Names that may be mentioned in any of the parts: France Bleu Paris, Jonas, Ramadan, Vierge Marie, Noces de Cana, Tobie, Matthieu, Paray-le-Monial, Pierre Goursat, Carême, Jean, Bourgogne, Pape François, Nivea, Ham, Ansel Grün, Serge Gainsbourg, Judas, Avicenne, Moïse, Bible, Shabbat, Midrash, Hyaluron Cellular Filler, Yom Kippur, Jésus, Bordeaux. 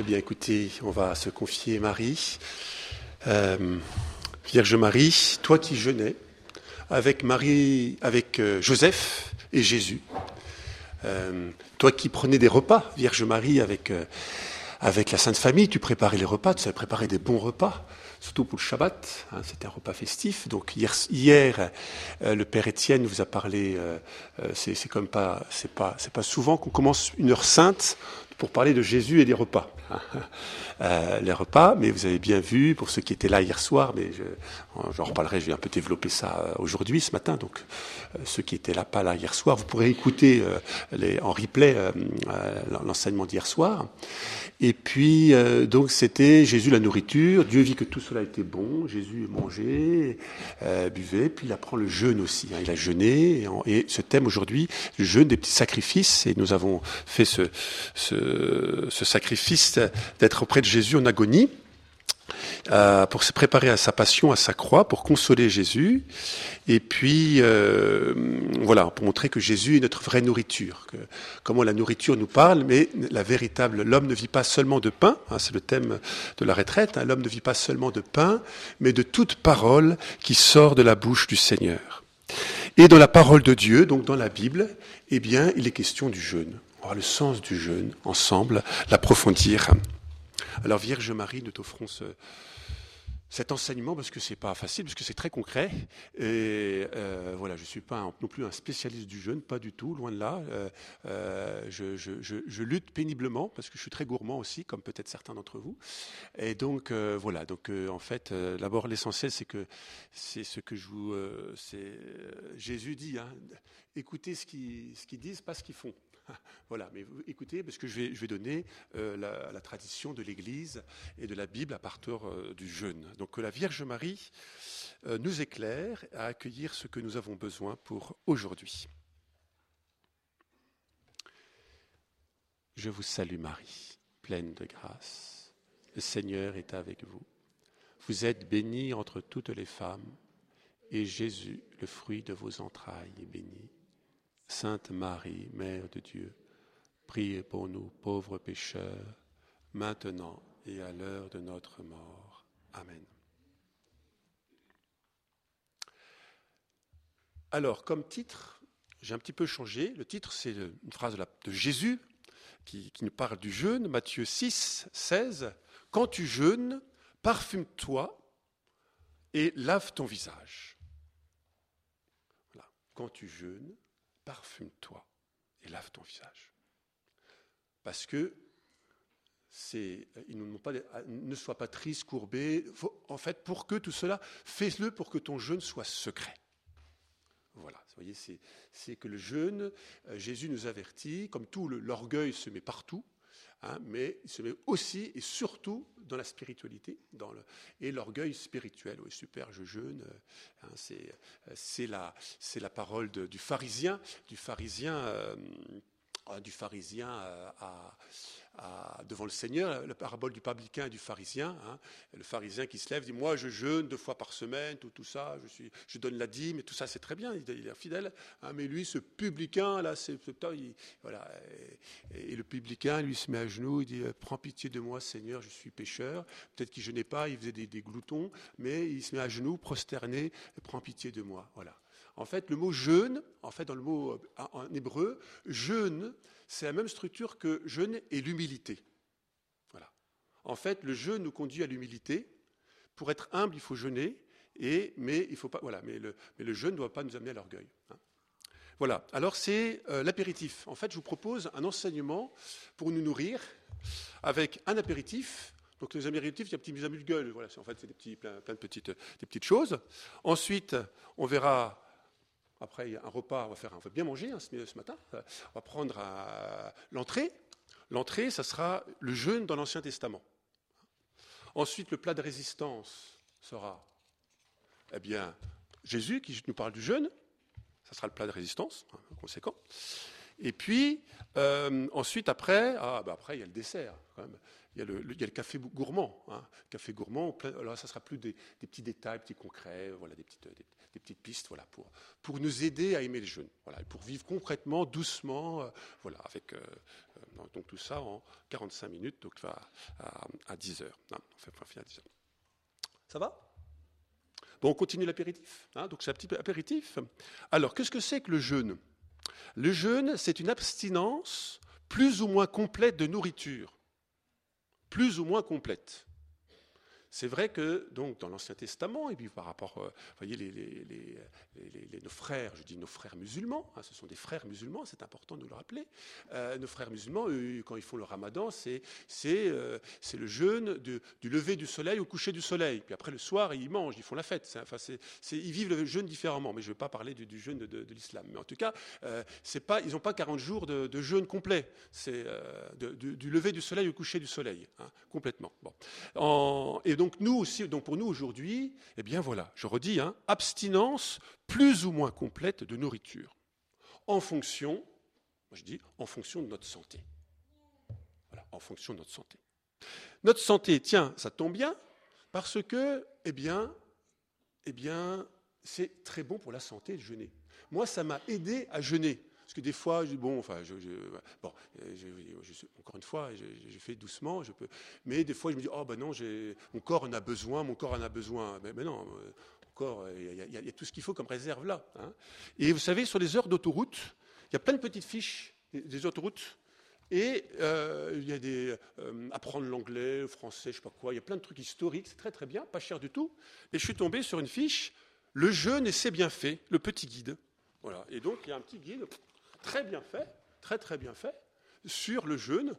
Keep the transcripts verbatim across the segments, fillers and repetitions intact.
Eh bien, écoutez, on va se confier Marie. Euh, Vierge Marie, toi qui jeûnais avec Marie, avec Joseph et Jésus, euh, toi qui prenais des repas, Vierge Marie, avec, euh, avec la Sainte Famille, tu préparais les repas, tu savais préparer des bons repas, surtout pour le Shabbat, hein, c'est un repas festif. Donc hier, hier euh, le Père Étienne vous a parlé, euh, euh, c'est, c'est quand même pas, c'est pas, c'est pas souvent qu'on commence une heure sainte pour parler de Jésus et des repas. Euh, les repas, mais vous avez bien vu, pour ceux qui étaient là hier soir, mais je, j'en reparlerai, je vais un peu développer ça aujourd'hui, ce matin, donc euh, ceux qui étaient là, pas là hier soir, vous pourrez écouter euh, les, en replay euh, euh, l'enseignement d'hier soir. Et puis, euh, donc c'était Jésus la nourriture, Dieu vit que tout cela était bon, Jésus mangeait, euh, buvait, puis il apprend le jeûne aussi, hein, il a jeûné, et, en, et ce thème aujourd'hui, le jeûne des petits sacrifices, et nous avons fait ce, ce, ce sacrifice d'être auprès de Jésus en agonie, euh, pour se préparer à sa passion, à sa croix, pour consoler Jésus, et puis euh, voilà, pour montrer que Jésus est notre vraie nourriture, que, comment la nourriture nous parle, mais la véritable, l'homme ne vit pas seulement de pain, hein, c'est le thème de la retraite, hein, l'homme ne vit pas seulement de pain, mais de toute parole qui sort de la bouche du Seigneur. Et dans la parole de Dieu, donc dans la Bible, eh bien, il est question du jeûne. On aura le sens du jeûne, ensemble, l'approfondir. Alors Vierge Marie, nous t'offrons ce, cet enseignement, parce que c'est pas facile, parce que c'est très concret. Et euh, voilà, je ne suis pas un, non plus un spécialiste du jeûne, pas du tout, loin de là. Euh, euh, je, je, je, je lutte péniblement, parce que je suis très gourmand aussi, comme peut-être certains d'entre vous. Et donc, euh, voilà, donc euh, en fait, euh, d'abord l'essentiel, c'est que c'est ce que je vous... Euh, c'est, euh, Jésus dit, hein, écoutez ce qu'ils, ce qu'ils disent, pas ce qu'ils font. Voilà, mais écoutez, parce que je vais, je vais donner euh, la, la tradition de l'Église et de la Bible à partir euh, du jeûne. Donc que la Vierge Marie euh, nous éclaire à accueillir ce que nous avons besoin pour aujourd'hui. Je vous salue Marie, pleine de grâce. Le Seigneur est avec vous. Vous êtes bénie entre toutes les femmes, et Jésus, le fruit de vos entrailles, est béni. Sainte Marie, Mère de Dieu, priez pour nous pauvres pécheurs, maintenant et à l'heure de notre mort. Amen. Alors, comme titre, j'ai un petit peu changé. Le titre, c'est une phrase de, la, de Jésus qui, qui nous parle du jeûne. Matthieu six, seize. « Quand tu jeûnes, parfume-toi et lave ton visage. » Voilà. Quand tu jeûnes, parfume-toi et lave ton visage. Parce que c'est, ils nous demandent pas, ne sois pas triste, courbé. Faut, en fait, pour que tout cela, fais-le pour que ton jeûne soit secret. Voilà, vous voyez, c'est, c'est que le jeûne, Jésus nous avertit, comme tout, le, l'orgueil se met partout, hein, mais il se met aussi et surtout dans la spiritualité, dans le, et l'orgueil spirituel. Oui, super, je jeûne. Hein, c'est, c'est, la, c'est la parole de, du pharisien, du pharisien, euh, du pharisien euh, à, à, devant le Seigneur, la parabole du publicain et du pharisien. Hein, le pharisien qui se lève dit « Moi, je jeûne deux fois par semaine, tout, tout ça, je, suis, je donne la dîme, et tout ça, c'est très bien, il, il est fidèle. Hein, mais lui, ce publicain, là, c'est, il, voilà, et, et le publicain, lui, se met à genoux, il dit « Prends pitié de moi, Seigneur, je suis pécheur. » Peut-être qu'il ne jeûnait pas, il faisait des, des gloutons, mais il se met à genoux, prosterné, « Prends pitié de moi. » Voilà. En fait, le mot « jeûne », en fait, dans le mot en hébreu, « jeûne », c'est la même structure que « jeûne » et l'humilité. Voilà. En fait, le jeûne nous conduit à l'humilité. Pour être humble, il faut jeûner, et, mais, il faut pas, voilà, mais, le, mais le jeûne ne doit pas nous amener à l'orgueil. Hein. Voilà. Alors, c'est euh, l'apéritif. En fait, je vous propose un enseignement pour nous nourrir avec un apéritif. Donc, les apéritifs, il y a des petits mises à mille gueules. Voilà, en fait, c'est des petits, plein, plein de petites, des petites choses. Ensuite, on verra... Après, il y a un repas, on va, faire, on va bien manger hein, ce matin. On va prendre euh, l'entrée. L'entrée, ça sera le jeûne dans l'Ancien Testament. Ensuite, le plat de résistance sera, eh bien, Jésus qui nous parle du jeûne. Ça sera le plat de résistance, hein, conséquent. Et puis, euh, ensuite, après, ah, bah, après, il y a le dessert, quand même. Il y a le, le, il y a le café gourmand. Hein. Café gourmand, plein, alors ça ne sera plus des, des petits détails, petits concrets, voilà, des, petites, des, des petites pistes voilà, pour, pour nous aider à aimer le jeûne, voilà, pour vivre concrètement, doucement, euh, voilà, avec, euh, Donc, donc tout ça en quarante-cinq minutes, donc à, à, à dix heures. Hein, on fait point final à dix heures. Ça va ? Bon, on continue l'apéritif. Hein, donc c'est un petit apéritif. Alors, qu'est-ce que c'est que le jeûne ? Le jeûne, c'est une abstinence plus ou moins complète de nourriture. Plus ou moins complète. C'est vrai que donc, dans l'Ancien Testament, et puis par rapport, euh, voyez, les, les, les, les, les, nos frères, je dis nos frères musulmans, hein, ce sont des frères musulmans, c'est important de le rappeler, euh, nos frères musulmans, eux, quand ils font le Ramadan, c'est, c'est, euh, c'est le jeûne du, du lever du soleil au coucher du soleil. Puis après, le soir, ils mangent, ils font la fête. C'est, enfin, c'est, c'est, ils vivent le jeûne différemment, mais je ne vais pas parler du, du jeûne de, de, de l'islam. Mais en tout cas, euh, c'est pas, ils n'ont pas quarante jours de, de jeûne complet. C'est euh, de, du, du lever du soleil au coucher du soleil, hein, complètement. Bon. En, et donc, nous aussi, donc pour nous aujourd'hui, eh bien voilà, je redis, hein, abstinence plus ou moins complète de nourriture, en fonction, moi je dis, en fonction de notre santé. Voilà, en fonction de notre santé. Notre santé, tiens, ça tombe bien, parce que, eh bien, eh bien, c'est très bon pour la santé de jeûner. Moi, ça m'a aidé à jeûner. Parce que des fois, je, bon, enfin, je, je, bon, je, je, je, encore une fois, je, je fais doucement, je peux, mais des fois, je me dis, oh ben non, j'ai, mon corps en a besoin, mon corps en a besoin. Mais, mais non, mon corps, il y, y, y a tout ce qu'il faut comme réserve là. Hein. Et vous savez, sur les heures d'autoroute, il y a plein de petites fiches des, des autoroutes. Et euh, il y a des euh, apprendre l'anglais, le français, je sais pas quoi. Il y a plein de trucs historiques, c'est très très bien, pas cher du tout. Et je suis tombé sur une fiche, le jeûne et ses bienfaits, le petit guide. Voilà. Et donc, il y a un petit guide. Très bien fait, très très bien fait, sur le jeûne,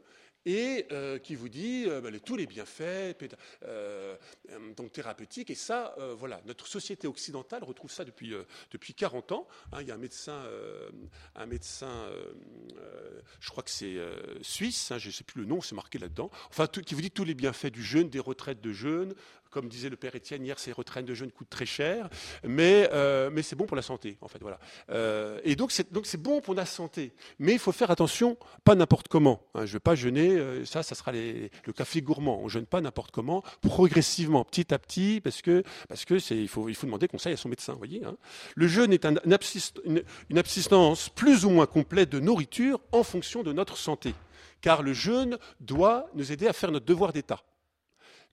et euh, qui vous dit euh, ben, les, tous les bienfaits péda- euh, donc thérapeutiques. Et ça, euh, voilà, notre société occidentale retrouve ça depuis, euh, depuis quarante ans. Hein, il y a un médecin, euh, un médecin euh, euh, je crois que c'est euh, suisse, hein, je ne sais plus le nom, c'est marqué là-dedans, enfin, tout, qui vous dit tous les bienfaits du jeûne, des retraites de jeûne. Comme disait le Père Étienne hier, ces retraites de jeûne coûtent très cher, mais, euh, mais c'est bon pour la santé, en fait, voilà. Euh, et donc c'est, donc, c'est bon pour la santé, mais il faut faire attention, pas n'importe comment. Hein, je ne vais pas jeûner, euh, ça, ça sera les, le café gourmand. On ne jeûne pas n'importe comment, progressivement, petit à petit, parce que, parce que c'est, il faut, il faut demander conseil à son médecin, vous voyez. Hein. Le jeûne est un, une, absist, une, une abstinence plus ou moins complète de nourriture en fonction de notre santé, car le jeûne doit nous aider à faire notre devoir d'État.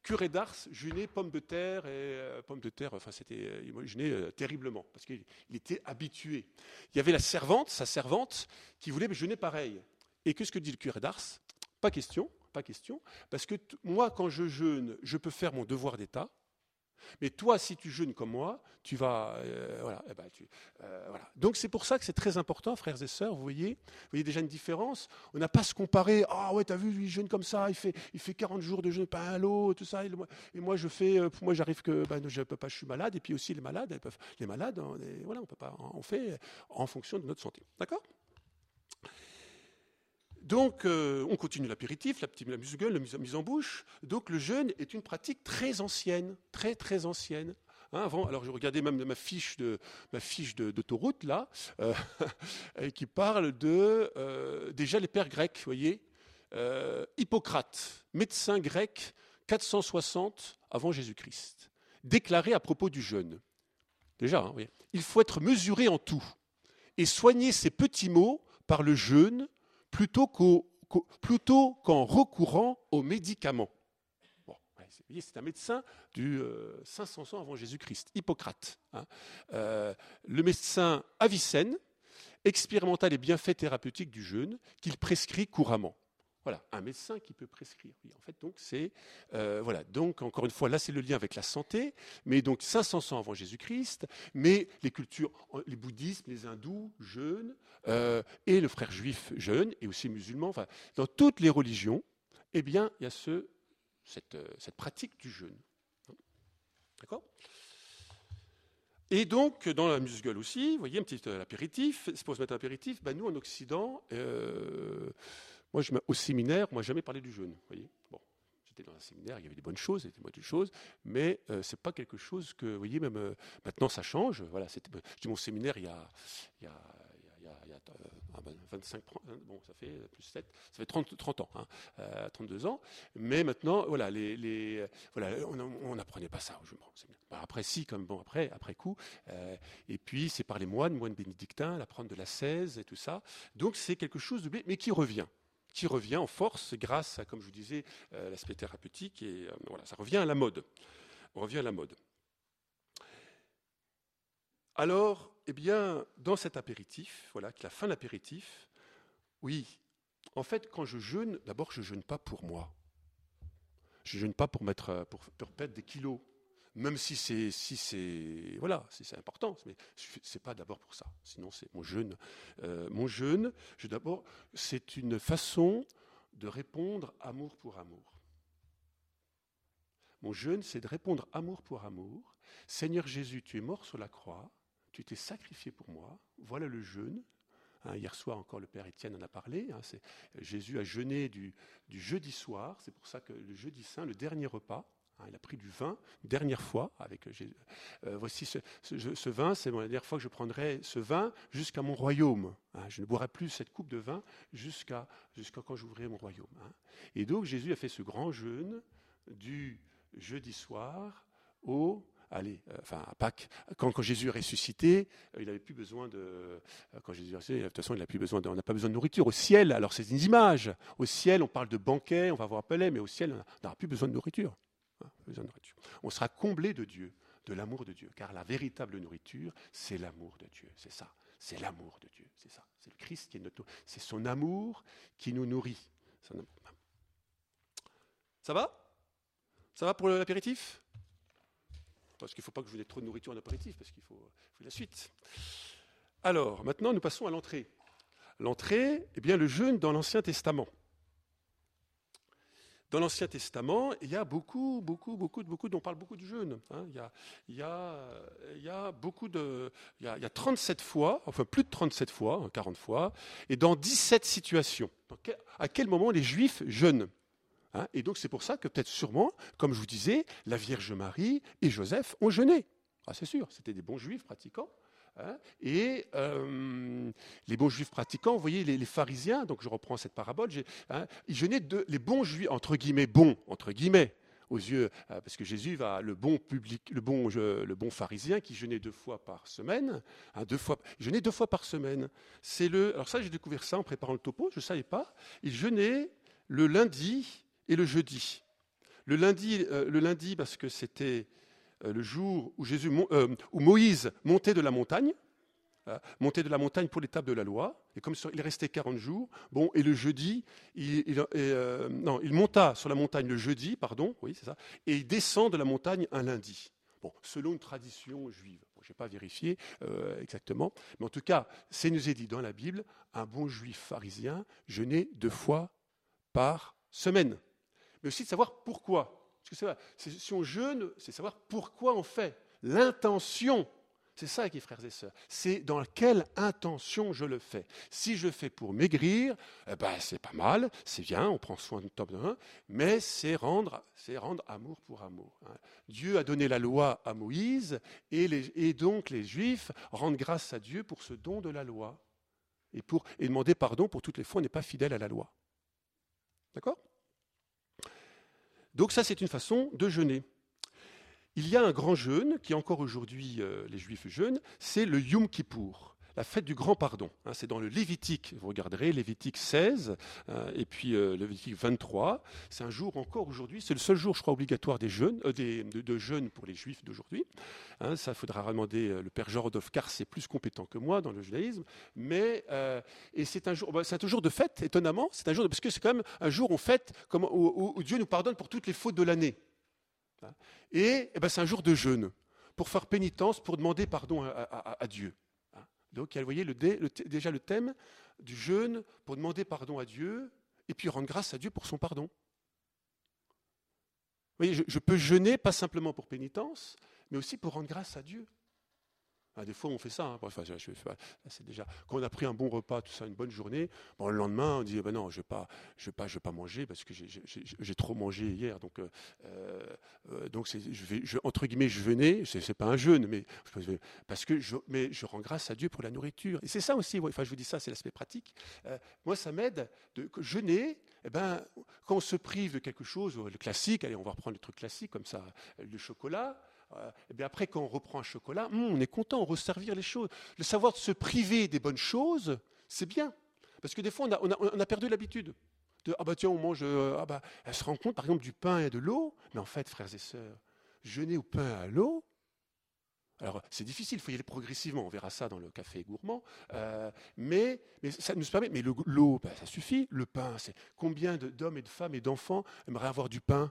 Curé d'Ars jeûnait pommes de terre et euh, pommes de terre. Enfin, c'était euh, il jeûnait euh, terriblement parce qu'il il était habitué. Il y avait la servante, sa servante, qui voulait jeûner pareil. Et qu'est-ce que dit le curé d'Ars ? Pas question, pas question, parce que t- moi, quand je jeûne, je peux faire mon devoir d'État. Mais toi, si tu jeûnes comme moi, tu vas euh, voilà. Eh ben, tu, euh, voilà. Donc c'est pour ça que c'est très important, frères et sœurs. Vous voyez, vous voyez déjà une différence. On n'a pas à se comparer. Ah oh, ouais, t'as vu, lui il jeûne comme ça, il fait, il fait quarante jours de jeûne, pain à l'eau, tout ça. Et, le, et moi, je fais, pour moi, j'arrive que, ben, je peux pas, je suis malade. Et puis aussi les malades, elles peuvent, les malades, on est, voilà, on peut pas, on fait en fonction de notre santé. D'accord ? Donc, euh, on continue l'apéritif, la petite la mise en gueule, la mise en bouche. Donc, le jeûne est une pratique très ancienne, très, très ancienne. Hein, avant, alors, je regardais même ma fiche, de, ma fiche de, d'autoroute, là, euh, qui parle de, euh, déjà, les pères grecs, vous voyez. Euh, Hippocrate, médecin grec, quatre cent soixante avant Jésus-Christ, déclaré à propos du jeûne. Déjà, hein, vous voyez. Il faut être mesuré en tout et soigner ces petits maux par le jeûne, Plutôt, qu'au, qu'au, plutôt qu'en recourant aux médicaments. Bon, c'est, c'est un médecin du euh, cinq cents ans avant Jésus-Christ, Hippocrate. Hein. Euh, le médecin Avicenne expérimenta les bienfaits thérapeutiques du jeûne qu'il prescrit couramment. Voilà, un médecin qui peut prescrire. En fait, donc, c'est, euh, voilà, donc, encore une fois, là, c'est le lien avec la santé, mais donc cinq cents ans avant Jésus-Christ, mais les cultures, les bouddhistes, les hindous, jeûnent, euh, et le frère juif jeûne, et aussi musulman, enfin, dans toutes les religions, eh bien, il y a ce, cette, cette pratique du jeûne. D'accord ? Et donc, dans la musgule aussi, vous voyez, un petit euh, apéritif, c'est pour se mettre un apéritif, ben, nous, en Occident... Euh, Moi, je, au séminaire, on m'a jamais parlé du jeûne. Voyez, bon, j'étais dans un séminaire, il y avait des bonnes choses, il y avait des bonnes choses, mais euh, c'est pas quelque chose que, vous voyez, même euh, maintenant ça change. Voilà, c'était, je dis mon séminaire il y a, il y a, il y a, il y a euh, vingt-cinq, bon, ça fait plus sept, ça fait trente, trente ans, hein, euh, trente-deux ans. Mais maintenant, voilà, les, les voilà, on n'apprenait pas ça au jeûne. Bah, après, si, comme bon, après, après coup. Euh, et puis, c'est par les moines, moines bénédictins, l'apprendre de la ascèse et tout ça. Donc, c'est quelque chose de mais qui revient. qui revient en force grâce à, comme je vous disais, euh, l'aspect thérapeutique. Et euh, voilà, ça revient à la mode. On revient à la mode. Alors, eh bien, dans cet apéritif, voilà, qui est la fin de l'apéritif, oui, en fait, quand je jeûne, d'abord, je ne jeûne pas pour moi. Je ne jeûne pas pour, mettre, pour, pour perdre des kilos. Même si c'est, si c'est, voilà, si c'est important, mais c'est pas d'abord pour ça. Sinon, c'est mon jeûne. Euh, mon jeûne, je, d'abord, c'est une façon de répondre amour pour amour. Mon jeûne, c'est de répondre amour pour amour. Seigneur Jésus, tu es mort sur la croix, tu t'es sacrifié pour moi. Voilà le jeûne. Hein, hier soir encore, le Père Étienne en a parlé. Hein, c'est, Jésus a jeûné du, du jeudi soir. C'est pour ça que le jeudi saint, le dernier repas. Il a pris du vin, dernière fois, avec Jésus. Euh, voici ce, ce, ce vin, c'est la dernière fois que je prendrai ce vin jusqu'à mon royaume. Hein, je ne boirai plus cette coupe de vin jusqu'à, jusqu'à quand j'ouvrirai mon royaume. Hein. Et donc Jésus a fait ce grand jeûne du jeudi soir au... Allez, euh, enfin à Pâques, quand, quand Jésus est ressuscité, euh, il n'avait plus besoin de. Euh, quand Jésus est ressuscité, de toute façon, il n'a plus besoin de. On n'a pas besoin de nourriture. Au ciel, alors c'est une image. Au ciel, on parle de banquet, on va avoir appelé, mais au ciel, on n'aura plus besoin de nourriture. On sera comblé de Dieu, de l'amour de Dieu, car la véritable nourriture, c'est l'amour de Dieu, c'est ça, c'est l'amour de Dieu, c'est ça, c'est le Christ qui est notre, c'est son amour qui nous nourrit. Ça va ? Ça va pour l'apéritif ? Parce qu'il ne faut pas que je vous dé trop de nourriture en apéritif, parce qu'il faut, faut la suite. Alors, maintenant, nous passons à l'entrée. L'entrée, eh bien, le jeûne dans l'Ancien Testament. Dans l'Ancien Testament, il y a beaucoup, beaucoup, beaucoup, beaucoup, on parle beaucoup du jeûne. Hein, il, y a, il, y a, il y a beaucoup de... Il y a, il y a trente-sept fois, enfin plus de trente-sept fois, quarante fois, et dans dix-sept situations. Donc, à quel moment les Juifs jeûnent ? Hein, et donc c'est pour ça que peut-être sûrement, comme je vous disais, la Vierge Marie et Joseph ont jeûné. Ah, c'est sûr, c'était des bons Juifs pratiquants. Hein, et euh, les bons juifs pratiquants, vous voyez, les, les pharisiens, donc je reprends cette parabole, j'ai, hein, ils jeûnaient de, les bons juifs, entre guillemets, bons, entre guillemets, aux yeux, euh, parce que Jésus va, le bon public, le bon, euh, le bon pharisien qui jeûnait deux fois par semaine, hein, deux fois, il jeûnait deux fois par semaine. C'est le, alors ça, j'ai découvert ça en préparant le topo, je ne savais pas, il jeûnait le lundi et le jeudi. Le lundi, euh, le lundi parce que c'était... le jour où, Jésus, euh, où Moïse montait de la montagne, euh, montait de la montagne pour les tables de la loi, et comme il restait quarante jours, bon, et le jeudi, il, il, euh, non, il monta sur la montagne le jeudi, pardon, oui, c'est ça, et il descend de la montagne un lundi. Bon, selon une tradition juive, bon, je n'ai pas vérifié euh, exactement, mais en tout cas, c'est nous est dit dans la Bible, un bon juif pharisien jeûnait deux fois par semaine, mais aussi de savoir pourquoi. Parce que c'est, c'est, si on jeûne, c'est savoir pourquoi on fait. L'intention, c'est ça qui, frères et sœurs, c'est dans quelle intention je le fais. Si je fais pour maigrir, eh ben, c'est pas mal, c'est bien, on prend soin de top un, mais c'est rendre, c'est rendre amour pour amour. Hein. Dieu a donné la loi à Moïse, et, les, et donc les Juifs rendent grâce à Dieu pour ce don de la loi, et, pour, et demander pardon pour toutes les fois où on n'est pas fidèle à la loi. D'accord ? Donc ça, c'est une façon de jeûner. Il y a un grand jeûne, qui encore aujourd'hui, euh, les Juifs jeûnent, c'est le Yom Kippur, la fête du grand pardon. Hein, c'est dans le Lévitique, vous regarderez, Lévitique seize, euh, et puis euh, Lévitique vingt-trois. C'est un jour encore aujourd'hui, c'est le seul jour, je crois, obligatoire des jeûnes, euh, des, de, de jeûne pour les Juifs d'aujourd'hui. Hein, ça, il faudra demander euh, le Père Jean car c'est plus compétent que moi dans le judaïsme. Mais, euh, et c'est un jour, bah, c'est un jour de fête, étonnamment, c'est un jour de, parce que c'est quand même un jour où on fête, comme, où, où Dieu nous pardonne pour toutes les fautes de l'année. Et, et ben, c'est un jour de jeûne, pour faire pénitence, pour demander pardon à, à, à Dieu. Donc, vous voyez le dé, le, déjà le thème du jeûne pour demander pardon à Dieu et puis rendre grâce à Dieu pour son pardon. Vous voyez, je, je peux jeûner pas simplement pour pénitence, mais aussi pour rendre grâce à Dieu. Ah, des fois, on fait ça. Hein. Enfin, je, je, c'est déjà quand on a pris un bon repas, tout ça, une bonne journée. Bon, le lendemain, on dit eh ben non, je vais pas, je vais pas, je vais pas manger parce que j'ai, j'ai, j'ai trop mangé hier. Donc, euh, euh, donc, c'est, je vais, je, entre guillemets, je venais. C'est, c'est pas un jeûne, mais parce que je, mais je rends grâce à Dieu pour la nourriture. Et c'est ça aussi. Ouais, enfin, je vous dis ça, c'est l'aspect pratique. Euh, moi, ça m'aide de jeûner. Eh ben, quand on se prive de quelque chose, le classique. Allez, on va reprendre le truc classique comme ça, le chocolat. Euh, et bien après, quand on reprend un chocolat, hum, on est content, on resservir les choses. Le savoir de se priver des bonnes choses, c'est bien. Parce que des fois, on a, on a, on a perdu l'habitude. de « Ah bah tiens, on mange, euh, ah bah, elle se rend compte par exemple du pain et de l'eau. » Mais en fait, frères et sœurs, jeûner au pain et à l'eau, alors c'est difficile, il faut y aller progressivement, on verra ça dans le café gourmand, euh, mais, mais ça nous permet, mais le, l'eau, bah, ça suffit, le pain, c'est combien de, d'hommes et de femmes et d'enfants aimeraient avoir du pain,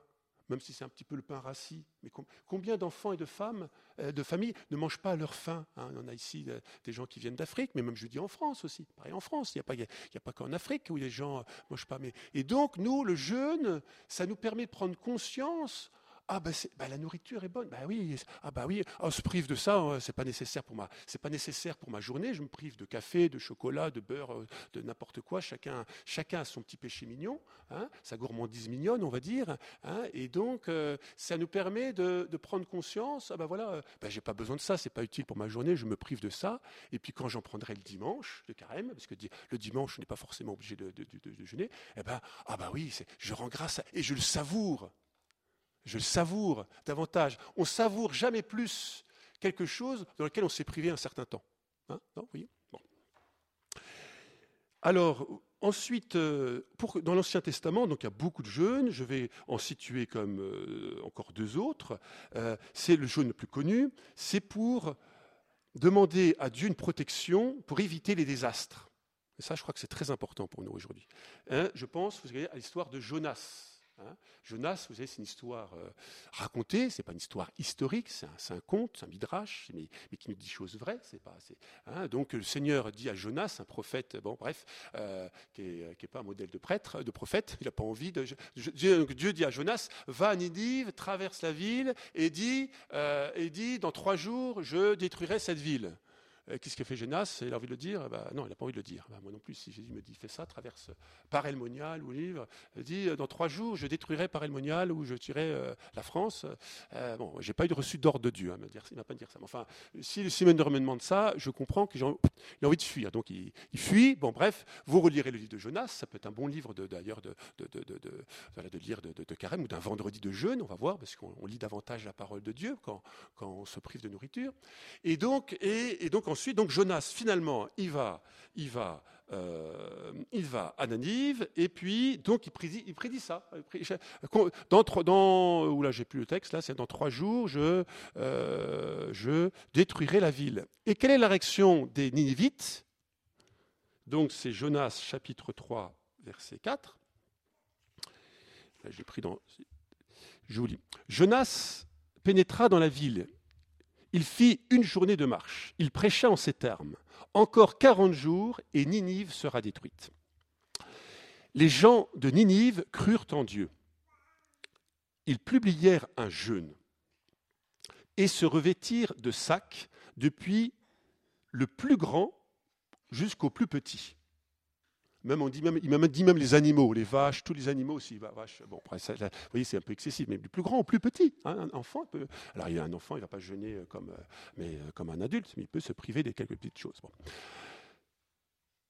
même si c'est un petit peu le pain rassis, mais com- combien d'enfants et de femmes, euh, de familles ne mangent pas à leur faim, hein, on a ici euh, des gens qui viennent d'Afrique, mais même je dis en France aussi, pareil en France, il n'y a pas, y a, y a pas qu'en Afrique où les gens ne euh, mangent pas. Mais, et donc nous, le jeûne, ça nous permet de prendre conscience. Ah ben bah bah la nourriture est bonne, bah oui, ah bah oui, on se prive de ça, c'est pas nécessaire pour ma, c'est pas nécessaire pour ma journée, je me prive de café, de chocolat, de beurre, de n'importe quoi, chacun, chacun a son petit péché mignon, hein, sa gourmandise mignonne, on va dire, hein, et donc euh, ça nous permet de, de prendre conscience, ah ben bah voilà, euh, bah j'ai pas besoin de ça, c'est pas utile pour ma journée, je me prive de ça, et puis quand j'en prendrai le dimanche, le carême, parce que le dimanche on n'est pas forcément obligé de, de, de, de, de jeûner, eh ben ah bah oui, c'est, je rends grâce à, et je le savoure. Je savoure davantage. On ne savoure jamais plus quelque chose dans lequel on s'est privé un certain temps. Hein? Non, vous voyez? Bon. Alors, ensuite, pour, dans l'Ancien Testament, donc, il y a beaucoup de jeûnes. Je vais en situer comme euh, encore deux autres. Euh, c'est le jeûne le plus connu. C'est pour demander à Dieu une protection pour éviter les désastres. Et ça, je crois que c'est très important pour nous aujourd'hui. Hein? Je pense, vous savez, à l'histoire de Jonas. Hein, Jonas, vous savez, c'est une histoire euh, racontée, c'est pas une histoire historique, c'est un, c'est un conte, c'est un midrash, mais, mais qui nous dit choses vraies. C'est pas, c'est, hein, donc le Seigneur dit à Jonas, un prophète, bon bref, euh, qui n'est qui est pas un modèle de prêtre, de prophète, il n'a pas envie de. Je, je, donc Dieu dit à Jonas, va à Ninive, traverse la ville et dit, euh, et dit, dans trois jours, je détruirai cette ville. Qu'est-ce qu'a fait Jonas? Il a envie de le dire? Ben, non, il n'a pas envie de le dire. Ben, moi non plus, si Jésus me dit, fais ça, traverse Paray-le-Monial ou livre, il dit, dans trois jours, je détruirai Paray-le-Monial ou je tuerai euh, la France. Euh, bon, je n'ai pas eu de reçu d'ordre de Dieu, hein, il ne m'a pas dit ça. Mais enfin, si le Seigneur me demande ça, je comprends qu'il a envie de fuir. Donc il, il fuit. Bon, bref, vous relirez le livre de Jonas, ça peut être un bon livre de, d'ailleurs de, de, de, de, de, voilà, de lire de, de, de carême ou d'un vendredi de jeûne, on va voir, parce qu'on on lit davantage la parole de Dieu quand, quand on se prive de nourriture. Et donc, et, et donc en Ensuite, donc Jonas, finalement, il va, il va, euh, il va à Ninive, et puis donc il prédit, il prédit ça. Dans, dans, oula, j'ai plus le texte là. C'est dans trois jours, je, euh, je détruirai la ville. Et quelle est la réaction des Ninivites? Donc c'est Jonas chapitre trois, verset quatre. Là, j'ai pris dans, je vous lis. Jonas pénétra dans la ville. Il fit une journée de marche. Il prêcha en ces termes. Encore quarante jours et Ninive sera détruite. Les gens de Ninive crurent en Dieu. Ils publièrent un jeûne et se revêtirent de sacs depuis le plus grand jusqu'au plus petit. Même on dit même, il m'a dit même les animaux, les vaches, tous les animaux aussi. Bah, vaches, bon, après, ça, là, vous voyez, c'est un peu excessif, mais du plus grand au plus petit. Hein, un enfant peut, alors, il y a un enfant, il ne va pas jeûner comme, mais, comme un adulte, mais il peut se priver de quelques petites choses. Bon.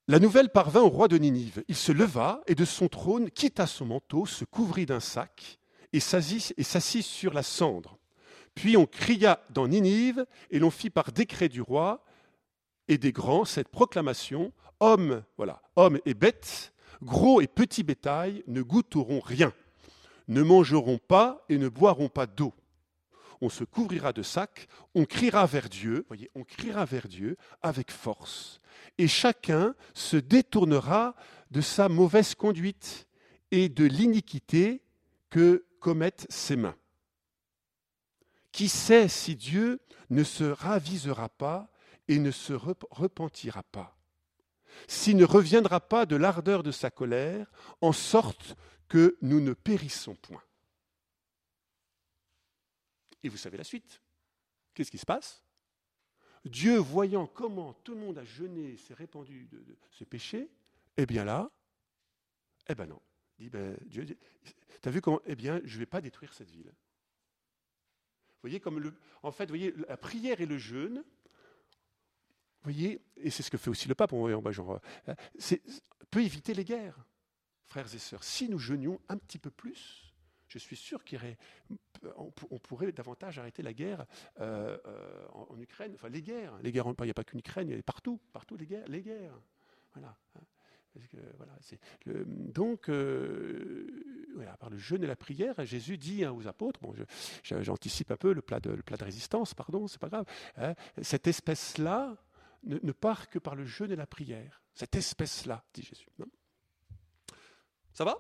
La nouvelle parvint au roi de Ninive. Il se leva et de son trône quitta son manteau, se couvrit d'un sac et s'assit, et s'assit sur la cendre. Puis on cria dans Ninive et l'on fit par décret du roi et des grands cette proclamation. Hommes, voilà, hommes et bêtes, gros et petits bétail, ne goûteront rien, ne mangeront pas et ne boiront pas d'eau. On se couvrira de sacs, on criera vers Dieu, voyez, on criera vers Dieu avec force. Et chacun se détournera de sa mauvaise conduite et de l'iniquité que commettent ses mains. Qui sait si Dieu ne se ravisera pas et ne se repentira pas? S'il ne reviendra pas de l'ardeur de sa colère, en sorte que nous ne périssons point. Et vous savez la suite. Qu'est-ce qui se passe? Dieu, voyant comment tout le monde a jeûné, s'est répandu de, de ce péché, eh bien là, eh bien non. Dit, ben, Dieu dit, t'as vu comment? Eh bien, je ne vais pas détruire cette ville. Vous voyez, comme le, en fait, vous voyez, la prière et le jeûne, vous voyez, et c'est ce que fait aussi le pape, on voit, genre, c'est, peut éviter les guerres, frères et sœurs. Si nous jeûnions un petit peu plus, je suis sûr qu'on pourrait davantage arrêter la guerre euh, euh, en, en Ukraine. Enfin, les guerres, les guerres, il n'y a pas qu'une Ukraine, il y a partout, partout les guerres, les guerres. Voilà. Parce que, voilà, c'est le, donc, euh, voilà, par le jeûne et la prière, Jésus dit hein, aux apôtres, bon, je, je, j'anticipe un peu le plat de, le plat de résistance, pardon, c'est pas grave, hein, cette espèce-là ne, ne part que par le jeûne et la prière. Cette espèce-là, dit Jésus. Hein. Ça va ?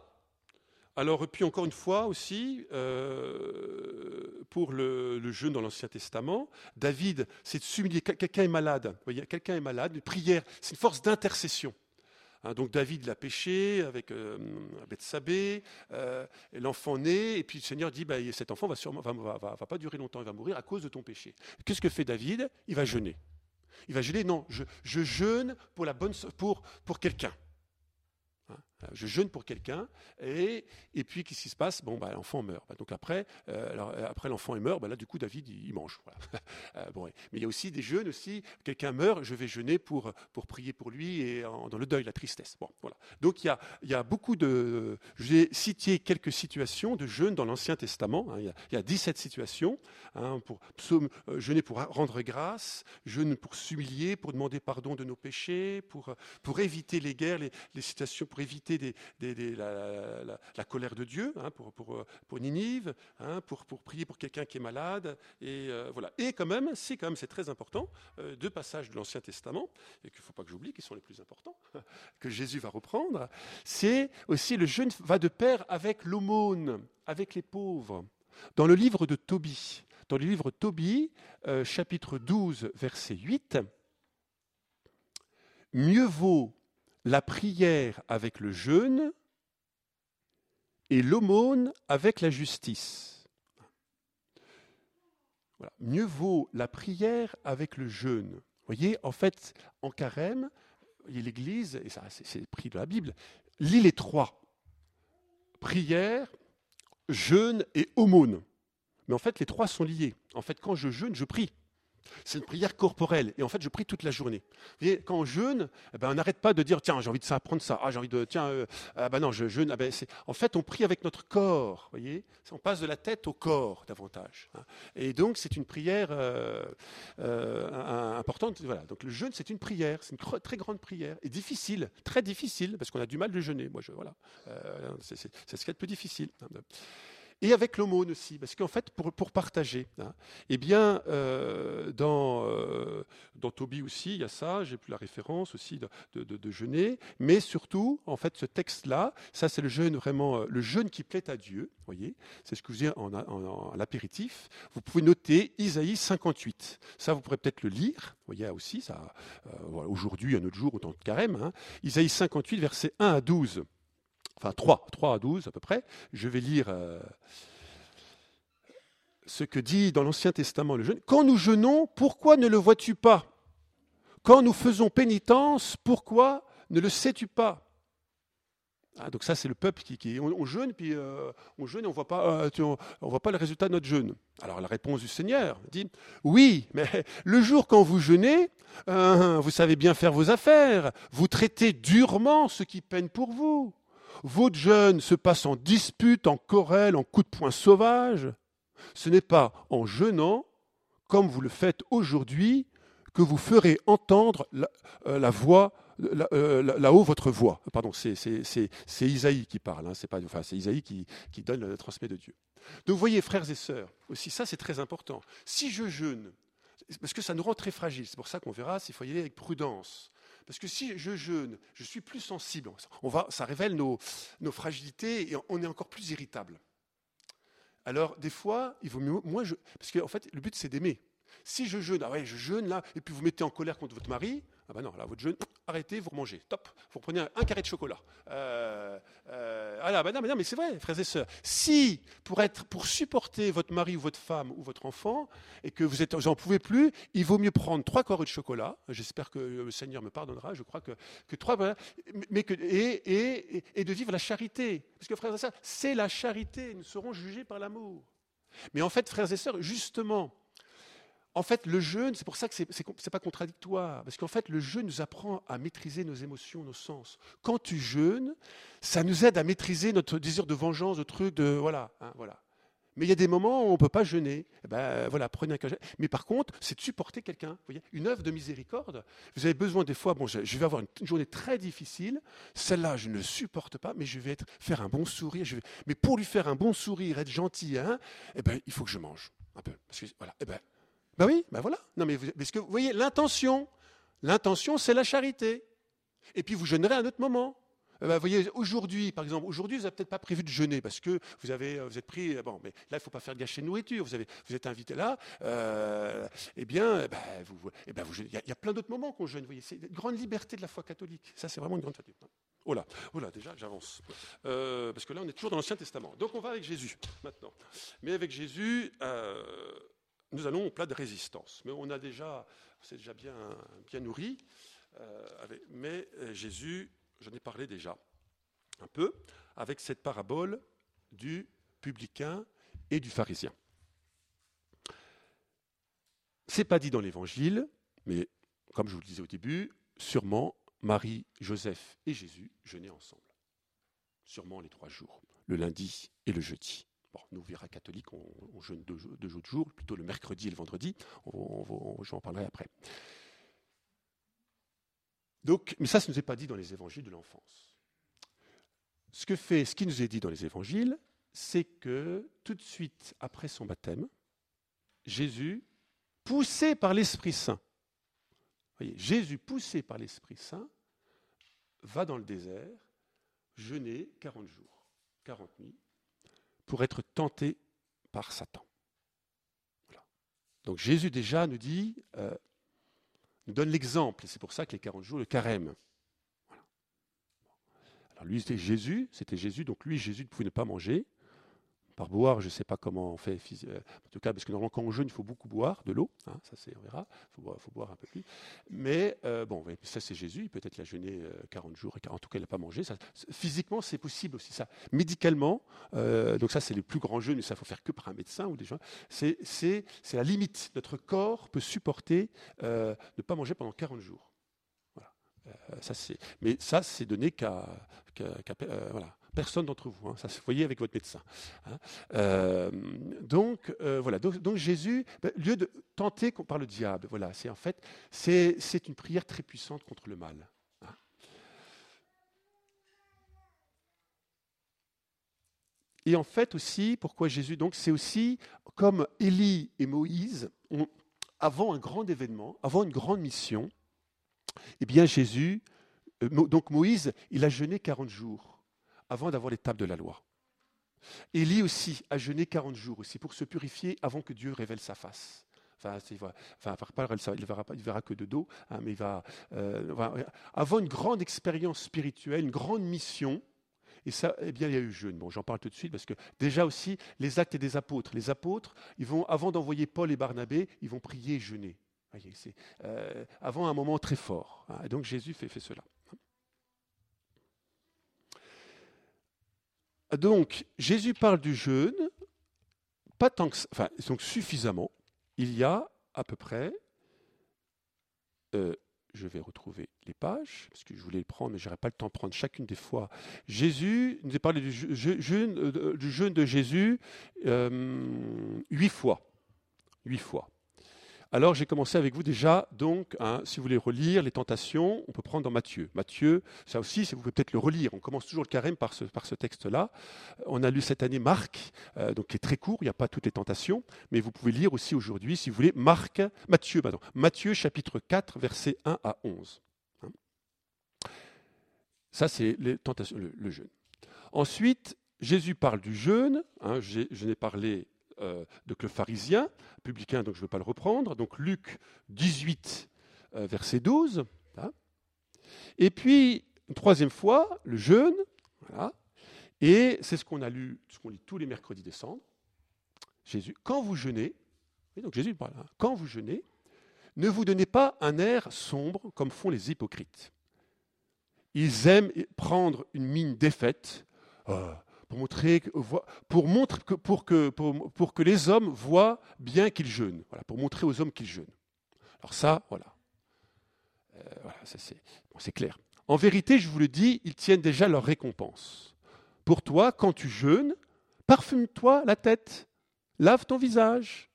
Alors, puis encore une fois aussi, euh, pour le, le jeûne dans l'Ancien Testament, David, c'est de s'humilier. Quelqu'un est malade, voyez, quelqu'un est malade, une prière, c'est une force d'intercession. Donc David l'a péché avec euh, Bethsabée, euh, l'enfant né, et puis le Seigneur dit bah, cet enfant va sûrement, va, va, va, va pas durer longtemps, il va mourir à cause de ton péché. Qu'est-ce que fait David ? Il va jeûner. Il va jeûner. Non, je, je jeûne pour la bonne, pour pour quelqu'un. Je jeûne pour quelqu'un, et, et puis qu'est-ce qui se passe ? Bon, bah, l'enfant meurt. Donc après, euh, alors, après l'enfant est meurt, bah, là du coup David il, il mange. Voilà. Bon, mais il y a aussi des jeûnes aussi. Quelqu'un meurt, je vais jeûner pour, pour prier pour lui et en, dans le deuil, la tristesse. Bon, voilà. Donc il y a, il y a beaucoup de. J'ai cité quelques situations de jeûne dans l'Ancien Testament. Hein, il, y a, il y a dix-sept situations hein, pour psaume, euh, jeûner pour rendre grâce, jeûne pour s'humilier, pour demander pardon de nos péchés, pour, pour éviter les guerres, les, les situations pour éviter. Des, des, des, la, la, la, la colère de Dieu hein, pour, pour, pour Ninive, hein, pour, pour prier pour quelqu'un qui est malade. Et, euh, voilà. Et quand même, c'est, quand même, c'est très important, euh, deux passages de l'Ancien Testament, et qu'il ne faut pas que j'oublie, qui sont les plus importants, que Jésus va reprendre. C'est aussi le jeûne va de pair avec l'aumône, avec les pauvres. Dans le livre de Tobie, dans le livre Tobie, euh, chapitre douze, verset huit, « Mieux vaut la prière avec le jeûne et l'aumône avec la justice. » Voilà. Mieux vaut la prière avec le jeûne. Vous voyez, en fait, en carême, l'Église, et ça c'est, c'est pris de la Bible, lit les trois. Prière, jeûne et aumône. Mais en fait, les trois sont liés. En fait, quand je jeûne, je prie. C'est une prière corporelle. Et en fait, je prie toute la journée. Vous voyez, quand on jeûne, eh ben, on n'arrête pas de dire « Tiens, j'ai envie de ça, prendre ça. Ah, j'ai envie de... Tiens, euh, ah, ben non, je jeûne. Ah, ben, » En fait, on prie avec notre corps. Vous voyez, on passe de la tête au corps davantage. Et donc, c'est une prière euh, euh, importante. Voilà. Donc, le jeûne, c'est une prière. C'est une très grande prière. Et difficile, très difficile, parce qu'on a du mal de jeûner. Moi, je, voilà. euh, c'est, c'est, c'est ce qu'il y a de plus difficile. Et avec l'aumône aussi, parce qu'en fait, pour, pour partager, hein, eh bien, euh, dans, euh, dans Tobie aussi, il y a ça, j'ai plus la référence aussi de, de, de, de jeûner, mais surtout, en fait, ce texte-là, ça c'est le jeûne vraiment, euh, le jeûne qui plaît à Dieu, voyez, c'est ce que je vous dis en, en, en, en l'apéritif, vous pouvez noter Isaïe cinquante-huit, ça vous pourrez peut-être le lire, vous voyez aussi, ça, euh, aujourd'hui, un autre jour, autant de carême, hein, Isaïe cinquante-huit, versets un à douze. Enfin, trois, trois à douze à peu près. Je vais lire euh, ce que dit dans l'Ancien Testament le jeûne. « Quand nous jeûnons, pourquoi ne le vois-tu pas ? Quand nous faisons pénitence, pourquoi ne le sais-tu pas ?» Ah, donc ça, c'est le peuple qui... qui on, on jeûne, puis euh, on jeûne et on voit pas, euh, tu, on, on voit pas le résultat de notre jeûne. Alors la réponse du Seigneur dit « Oui, mais le jour quand vous jeûnez, euh, vous savez bien faire vos affaires, vous traitez durement ceux qui peinent pour vous. Votre jeûne se passe en dispute, en querelle, en coups de poing sauvages. Ce n'est pas en jeûnant, comme vous le faites aujourd'hui, que vous ferez entendre la, euh, la voix, la, euh, là-haut votre voix. » Pardon, c'est, c'est, c'est, c'est Isaïe qui parle, hein, c'est pas, enfin, c'est Isaïe qui, qui donne le transmet de Dieu. Donc vous voyez, frères et sœurs, aussi ça c'est très important. Si je jeûne, parce que ça nous rend très fragiles, c'est pour ça qu'on verra s'il faut y aller avec prudence. Parce que si je jeûne, je suis plus sensible. On va, ça révèle nos, nos fragilités et on est encore plus irritable. Alors, des fois, il vaut mieux... Moi, je, parce qu'en fait, le but, c'est d'aimer. Si je jeûne, ah ouais, je jeûne là, et puis vous mettez en colère contre votre mari, ah ben non, là, votre jeûne, arrêtez, vous remangez, top, vous reprenez un, un carré de chocolat. Euh, euh, ah là, ben non, mais non, mais c'est vrai, frères et sœurs. Si, pour, être, pour supporter votre mari ou votre femme ou votre enfant, et que vous n'en pouvez plus, il vaut mieux prendre trois carrés de chocolat, j'espère que le Seigneur me pardonnera, je crois que, que trois, mais que, et, et, et de vivre la charité. Parce que, frères et sœurs, c'est la charité, nous serons jugés par l'amour. Mais en fait, frères et sœurs, justement, en fait, le jeûne, c'est pour ça que ce n'est pas contradictoire, parce qu'en fait, le jeûne nous apprend à maîtriser nos émotions, nos sens. Quand tu jeûnes, ça nous aide à maîtriser notre désir de vengeance, de trucs, de... Voilà, hein, voilà. Mais il y a des moments où on ne peut pas jeûner. Eh ben, voilà, prenez un cagé. Mais par contre, c'est de supporter quelqu'un. Vous voyez, une œuvre de miséricorde. Vous avez besoin des fois, bon, je vais avoir une, une journée très difficile. Celle-là, je ne supporte pas, mais je vais être, faire un bon sourire. Je vais, mais pour lui faire un bon sourire, être gentil, hein, eh ben, il faut que je mange un peu. Parce que, voilà, eh ben, ben oui, ben voilà. Non, mais vous, parce que, vous voyez, l'intention, l'intention, c'est la charité. Et puis, vous jeûnerez à un autre moment. Euh, bah, vous voyez, aujourd'hui, par exemple, aujourd'hui, vous n'avez peut-être pas prévu de jeûner parce que vous avez, vous êtes pris. Bon, mais là, il ne faut pas faire de gâcher de nourriture. Vous avez, vous êtes invité là. Euh, eh bien, bah, vous, eh ben, vous jeûnez. Il y, y a plein d'autres moments qu'on jeûne. Vous voyez, c'est une grande liberté de la foi catholique. Ça, c'est vraiment une grande liberté. Oh là, oh là, déjà, j'avance. Euh, parce que là, on est toujours dans l'Ancien Testament. Donc, on va avec Jésus maintenant. Mais avec Jésus, euh, nous allons au plat de résistance. Mais on a déjà, c'est déjà bien, bien nourri. Euh, avec, mais Jésus. J'en ai parlé déjà un peu, avec cette parabole du publicain et du pharisien. Ce n'est pas dit dans l'Évangile, mais comme je vous le disais au début, sûrement Marie, Joseph et Jésus jeûnaient ensemble. Sûrement les trois jours, le lundi et le jeudi. Bon, nous, Véra catholiques, on, on jeûne deux, deux jours de jour, plutôt le mercredi et le vendredi. On, on, on, j'en parlerai après. Donc, mais ça, ça ne nous est pas dit dans les évangiles de l'enfance. Ce que fait, ce qui nous est dit dans les évangiles, c'est que tout de suite après son baptême, Jésus, poussé par l'Esprit Saint, voyez, Jésus poussé par l'Esprit Saint, va dans le désert, jeûner quarante jours, quarante nuits, pour être tenté par Satan. Voilà. Donc Jésus déjà nous dit... Euh, nous donne l'exemple, et c'est pour ça que les quarante jours, le carême. Voilà. Alors lui, c'était Jésus, c'était Jésus, donc lui, Jésus ne pouvait ne pas manger, par boire, je ne sais pas comment on fait, en tout cas, parce que normalement, quand on jeûne, il faut beaucoup boire, de l'eau, hein, ça c'est, on verra, il faut, faut boire un peu plus, mais euh, bon, ça c'est Jésus, il peut être la jeûner quarante jours, en tout cas, il n'a pas mangé, ça, physiquement, c'est possible aussi, ça, médicalement, euh, donc ça c'est le plus grand jeûne, mais ça ne faut faire que par un médecin ou des gens, c'est, c'est, c'est la limite, notre corps peut supporter euh, de ne pas manger pendant quarante jours, voilà, euh, ça c'est, mais ça c'est donné qu'à, qu'à, qu'à euh, voilà, personne d'entre vous, hein, ça se voyait avec votre médecin. Hein. Euh, donc euh, voilà, donc, donc Jésus, ben, lieu de tenter par le diable, voilà, c'est en fait, c'est, c'est une prière très puissante contre le mal. Hein. Et en fait aussi, pourquoi Jésus, donc c'est aussi comme Élie et Moïse, on, avant un grand événement, avant une grande mission, eh bien Jésus, euh, donc Moïse, il a jeûné quarante jours. Avant d'avoir les tables de la loi. Élie aussi a jeûné quarante jours aussi pour se purifier avant que Dieu révèle sa face. Enfin, il va, enfin, il ne verra, verra que de dos, hein, mais il va, euh, va avant une grande expérience spirituelle, une grande mission. Et ça, eh bien, il y a eu jeûne. Bon, j'en parle tout de suite parce que déjà aussi les actes des apôtres. Les apôtres, ils vont avant d'envoyer Paul et Barnabé, ils vont prier et jeûner. Voyez, c'est, euh, avant un moment très fort. Hein, et donc Jésus fait, fait cela. Donc, Jésus parle du jeûne, pas tant que, enfin, donc suffisamment. Il y a à peu près, euh, je vais retrouver les pages, parce que je voulais le prendre, mais je n'aurais pas le temps de prendre chacune des fois. Jésus, nous a parlé du jeûne, euh, du jeûne de Jésus euh, huit fois. Huit fois. Alors, j'ai commencé avec vous déjà, donc, hein, si vous voulez relire les tentations, on peut prendre dans Matthieu. Matthieu, ça aussi, vous pouvez peut-être le relire. On commence toujours le carême par ce, par ce texte-là. On a lu cette année Marc, euh, donc qui est très court, il n'y a pas toutes les tentations, mais vous pouvez lire aussi aujourd'hui, si vous voulez, Marc, Matthieu, pardon, Matthieu chapitre quatre, versets un à onze. Hein. Ça, c'est les tentations, le, le jeûne. Ensuite, Jésus parle du jeûne. Hein, j'ai, je n'ai parlé... Euh, donc le pharisien, publicain, donc je ne vais pas le reprendre, donc Luc dix-huit, euh, verset douze. Voilà. Et puis, une troisième fois, le jeûne, voilà. Et c'est ce qu'on a lu, ce qu'on lit tous les mercredis décembre. Jésus, quand vous jeûnez, et donc Jésus parle, hein, quand vous jeûnez, ne vous donnez pas un air sombre comme font les hypocrites. Ils aiment prendre une mine défaite. Euh, Pour montrer, pour, montrer, pour, que, pour, pour que les hommes voient bien qu'ils jeûnent. Voilà, pour montrer aux hommes qu'ils jeûnent. Alors ça, voilà. Euh, voilà ça c'est, bon, c'est clair. En vérité, je vous le dis, ils tiennent déjà leur récompense. Pour toi, quand tu jeûnes, parfume-toi la tête lave ton visage,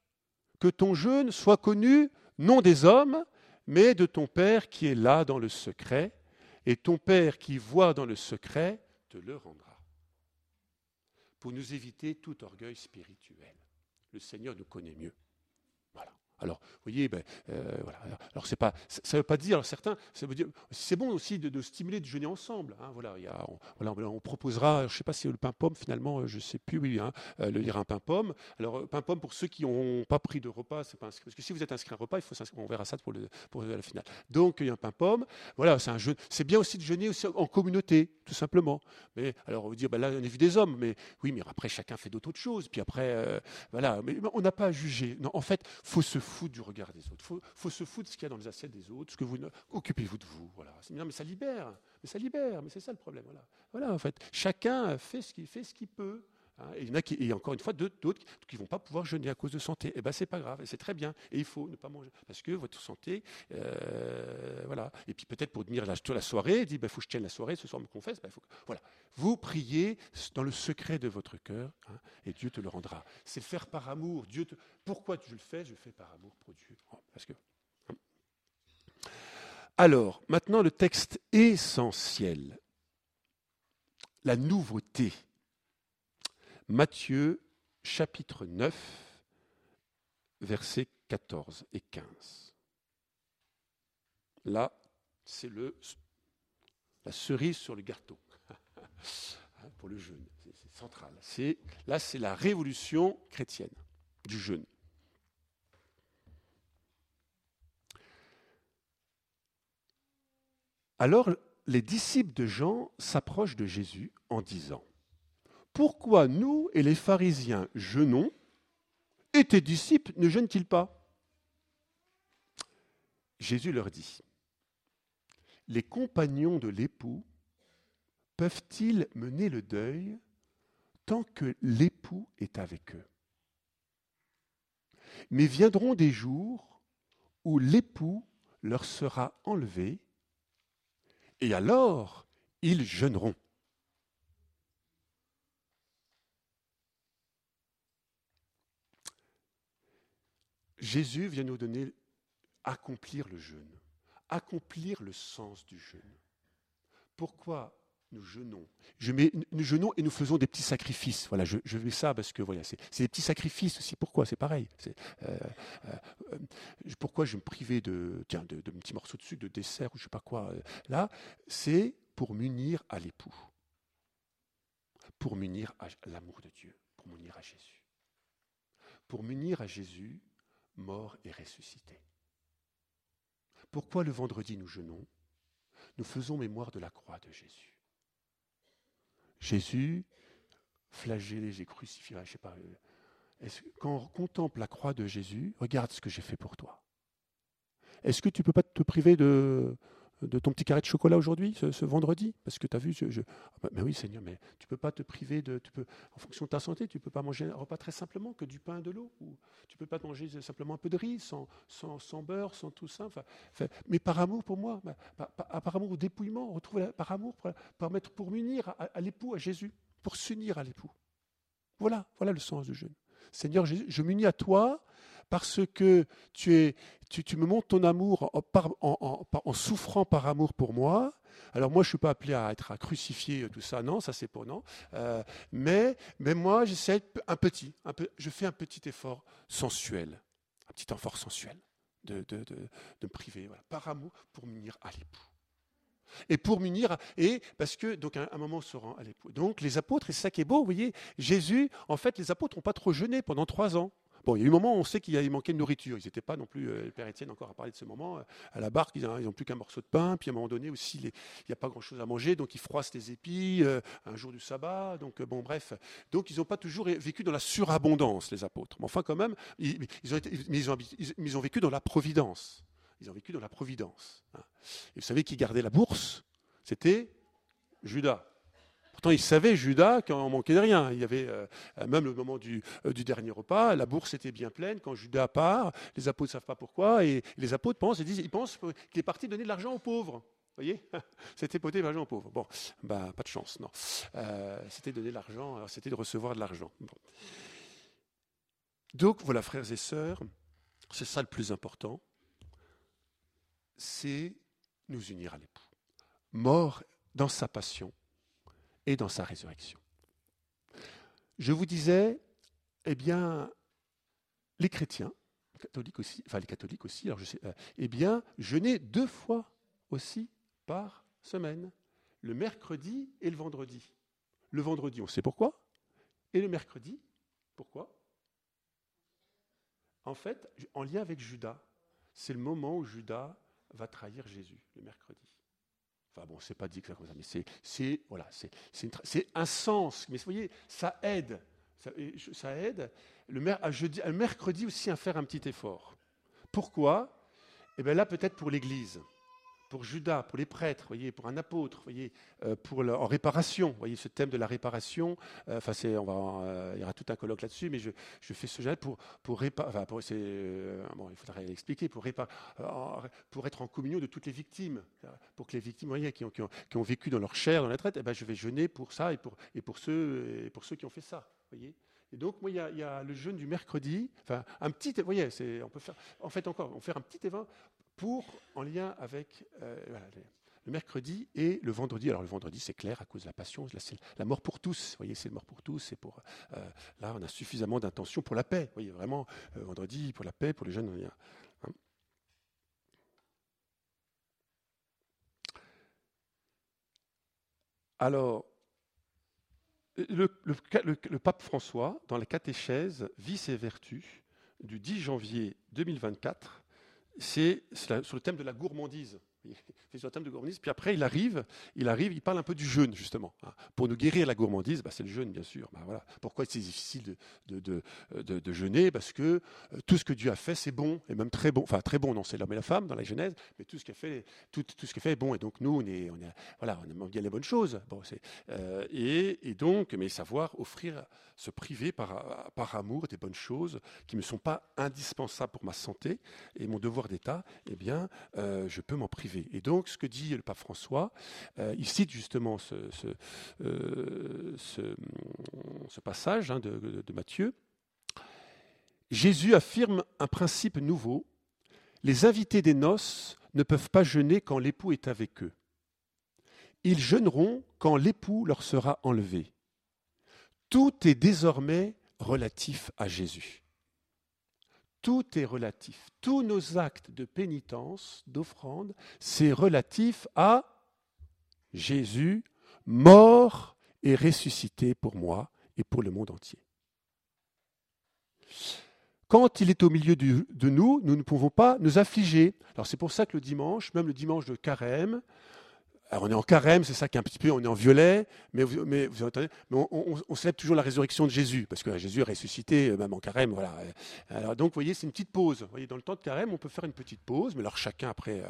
que ton jeûne soit connu non des hommes, mais de ton Père qui est là dans le secret, et ton Père qui voit dans le secret te le rendra. Pour nous éviter tout orgueil spirituel. Le Seigneur nous connaît mieux. Voilà. Alors, vous voyez, ben, euh, voilà. Alors, c'est pas, ça ne veut pas dire, alors certains, ça veut dire, c'est bon aussi de, de stimuler, de jeûner ensemble. Hein, voilà, il y a, on, voilà, on proposera, je ne sais pas si le pain pomme finalement, je ne sais plus, oui, hein, euh, il y aura un pain pomme. Alors, pain pomme pour ceux qui n'ont pas pris de repas, c'est pas inscrit, parce que si vous êtes inscrit à un repas, il faut on verra ça pour, le, pour la finale. Donc, il y a un pain pomme. Voilà, c'est un jeûne. C'est bien aussi de jeûner aussi en communauté, tout simplement. Mais alors, on va dire, ben, là, on est vu des hommes, mais oui, mais après, chacun fait d'autres choses. Puis après, euh, voilà, mais on n'a pas à juger. Non, en fait, faut se foutre du regard des autres. Il faut, faut se foutre de ce qu'il y a dans les assiettes des autres. Ce que vous ne... Occupez-vous de vous. Voilà. Non, mais ça libère. Mais ça libère. Mais c'est ça le problème. Voilà. Voilà, en fait. Chacun fait ce qu'il fait, ce qu'il peut. Hein. Et il y en a qui, et encore une fois, d'autres qui ne vont pas pouvoir jeûner à cause de santé. Eh ben, c'est pas grave. C'est très bien. Et il faut ne pas manger. Parce que votre santé, euh, voilà. Et puis peut-être pour tenir la, la soirée, dit, ben, faut que je tienne la soirée, ce soir, on me confesse. Ben, faut que... Voilà. Vous priez dans le secret de votre cœur, hein, et Dieu te le rendra. C'est le faire par amour. Dieu te... Pourquoi je le fais? Je le fais par amour pour Dieu. Parce que... Alors, maintenant, le texte essentiel. La nouveauté. Matthieu, chapitre neuf, versets quatorze et quinze. Là, c'est le, la cerise sur le gâteau. Pour le jeûne, c'est, c'est central. C'est, là, c'est la révolution chrétienne du jeûne. Alors, les disciples de Jean s'approchent de Jésus en disant « Pourquoi nous et les pharisiens jeûnons et tes disciples ne jeûnent-ils pas ?» Jésus leur dit « Les compagnons de l'époux peuvent-ils mener le deuil tant que l'époux est avec eux ? Mais viendront des jours où l'époux leur sera enlevé, et alors ils jeûneront. » Jésus vient nous donner accomplir le jeûne, accomplir le sens du jeûne. Pourquoi nous jeûnons? Je mets, nous jeûnons et nous faisons des petits sacrifices. Voilà, je, je mets ça parce que voilà, c'est, c'est des petits sacrifices aussi. Pourquoi? C'est pareil. C'est, euh, euh, pourquoi je vais me priver de, tiens, de, de petits morceaux de sucre, de dessert ou je sais pas quoi. Là, c'est pour m'unir à l'époux, pour m'unir à l'amour de Dieu, pour m'unir à Jésus, pour m'unir à Jésus, mort et ressuscité. Pourquoi le vendredi nous jeûnons? Nous faisons mémoire de la croix de Jésus. Jésus, flagellé, j'ai crucifié, je ne sais pas. Est-ce, quand on contemple la croix de Jésus, regarde ce que j'ai fait pour toi. Est-ce que tu ne peux pas te priver de, de ton petit carré de chocolat aujourd'hui, ce, ce vendredi? Parce que tu as vu, je, je... mais oui Seigneur, mais tu ne peux pas te priver, de, tu peux, en fonction de ta santé, tu ne peux pas manger un repas très simplement que du pain et de l'eau. Ou tu ne peux pas manger simplement un peu de riz, sans, sans, sans beurre, sans tout ça. Enfin, enfin, mais par amour pour moi, par, par, par amour au dépouillement, retrouver la, par amour, pour, pour, mettre, pour m'unir à, à l'époux, à Jésus, pour s'unir à l'époux. Voilà, voilà le sens du jeûne. Seigneur Jésus, je m'unis à toi parce que tu, es, tu, tu me montres ton amour en, en, en, en souffrant par amour pour moi. Alors moi, je ne suis pas appelé à être à crucifier tout ça, non, ça c'est pour non. Euh, mais, mais moi, j'essaie un petit, un peu, je fais un petit effort sensuel, un petit effort sensuel de, de, de, de me priver, voilà, par amour pour m'unir à l'époux. Et pour m'unir, et parce que, donc, à un moment, on se rend à l'époux. Donc, les apôtres, et c'est ça qui est beau, vous voyez, Jésus, en fait, les apôtres n'ont pas trop jeûné pendant trois ans. Bon, il y a eu un moment où on sait qu'il manquait de nourriture. Ils n'étaient pas non plus, euh, le Père Étienne encore a parlé de ce moment, euh, à la barque, ils n'ont plus qu'un morceau de pain, puis à un moment donné aussi, les, il n'y a pas grand-chose à manger, donc ils froissent les épis, euh, un jour du sabbat, donc euh, bon, bref. Donc ils n'ont pas toujours vécu dans la surabondance, les apôtres. Mais enfin, quand même, ils, ils, ont, été, mais ils, ont, ils, ils ont vécu dans la providence. Ils ont vécu dans la providence. Et vous savez qui gardait la bourse? C'était Judas. Pourtant, il savait, Judas, qu'on manquait de rien. Il y avait, euh, même le moment du, euh, du dernier repas, la bourse était bien pleine. Quand Judas part, les apôtres ne savent pas pourquoi. Et les apôtres pensent, ils disent, ils pensent qu'il est parti donner de l'argent aux pauvres. Vous voyez, c'était poter l'argent aux pauvres. Bon, bah, pas de chance, non. Euh, c'était donner de l'argent, alors c'était de recevoir de l'argent. Bon. Donc voilà, frères et sœurs, c'est ça le plus important, c'est nous unir à l'époux, mort dans sa passion et dans sa résurrection. Je vous disais, eh bien, les chrétiens, catholiques aussi, enfin les catholiques aussi, alors je sais, eh bien, jeûner deux fois aussi par semaine, le mercredi et le vendredi. Le vendredi, on sait pourquoi, et le mercredi, pourquoi ? En fait, en lien avec Judas, c'est le moment où Judas va trahir Jésus, le mercredi. Enfin bon, c'est pas dit que ça comme ça, mais c'est, c'est, voilà, c'est, c'est, c'est un sens. Mais vous voyez, ça aide. Ça, ça aide le, mer, à jeudi, à mercredi aussi à faire un petit effort. Pourquoi ? Eh bien là, peut-être pour l'Église, pour Judas, pour les prêtres, voyez, pour un apôtre, voyez, euh, pour la, en réparation, voyez, ce thème de la réparation. Enfin, euh, c'est, on va, en, euh, il y aura tout un colloque là-dessus, mais je, je fais ce geste pour pour réparer. Enfin, pour c'est, euh, bon, il faudrait l'expliquer pour réparer, pour être en communion de toutes les victimes, pour que les victimes, voyez, qui ont qui ont, qui ont vécu dans leur chair, dans la traite, eh ben, je vais jeûner pour ça et pour et pour ceux et pour ceux qui ont fait ça, voyez. Et donc, moi, il y a, il y a le jeûne du mercredi. Enfin, un petit, vous voyez, c'est, on peut faire, en fait, encore, on fait un petit évin pour, en lien avec euh, voilà, le mercredi et le vendredi. Alors, le vendredi, c'est clair, à cause de la passion, là, c'est la mort pour tous. Vous voyez, c'est la mort pour tous. C'est pour, euh, là, on a suffisamment d'intention pour la paix. Vous voyez, vraiment, euh, vendredi, pour la paix, pour les jeunes. Il y a, hein. Alors, Le, le, le, le pape François, dans la catéchèse Vices et vertus du dix janvier deux mille vingt-quatre, c'est, c'est la, sur le thème de la gourmandise. Il fait sur le thème de gourmandise, puis après il arrive, il arrive, il parle un peu du jeûne justement. Hein. Pour nous guérir la gourmandise, bah, c'est le jeûne bien sûr. Bah, voilà. Pourquoi c'est difficile de, de, de, de, de jeûner ? Parce que euh, tout ce que Dieu a fait, c'est bon, et même très bon. Enfin très bon, non, c'est l'homme et la femme dans la Genèse, mais tout ce qu'il a fait, tout, tout ce qu'il a fait est bon. Et donc nous, on est, on est, voilà, on aime bien les bonnes choses. Bon, c'est, euh, et, et donc, mais savoir offrir, se priver par, par amour des bonnes choses qui ne me sont pas indispensables pour ma santé et mon devoir d'État, eh bien, euh, je peux m'en priver. Et donc, ce que dit le pape François, euh, il cite justement ce, ce, euh, ce, ce passage hein, de, de, de Matthieu. Jésus affirme un principe nouveau. Les invités des noces ne peuvent pas jeûner quand l'époux est avec eux. Ils jeûneront quand l'époux leur sera enlevé. Tout est désormais relatif à Jésus. Tout est relatif. Tous nos actes de pénitence, d'offrande, c'est relatif à Jésus, mort et ressuscité pour moi et pour le monde entier. Quand il est au milieu du, de nous, nous ne pouvons pas nous affliger. Alors c'est pour ça que le dimanche, même le dimanche de carême, alors on est en carême, c'est ça qui est un petit peu, on est en violet, mais, vous, mais, vous entendez, mais on, on, on célèbre toujours la résurrection de Jésus, parce que Jésus est ressuscité, même en carême, voilà. Alors donc, vous voyez, c'est une petite pause. Vous voyez, dans le temps de carême, on peut faire une petite pause, mais alors chacun après, euh,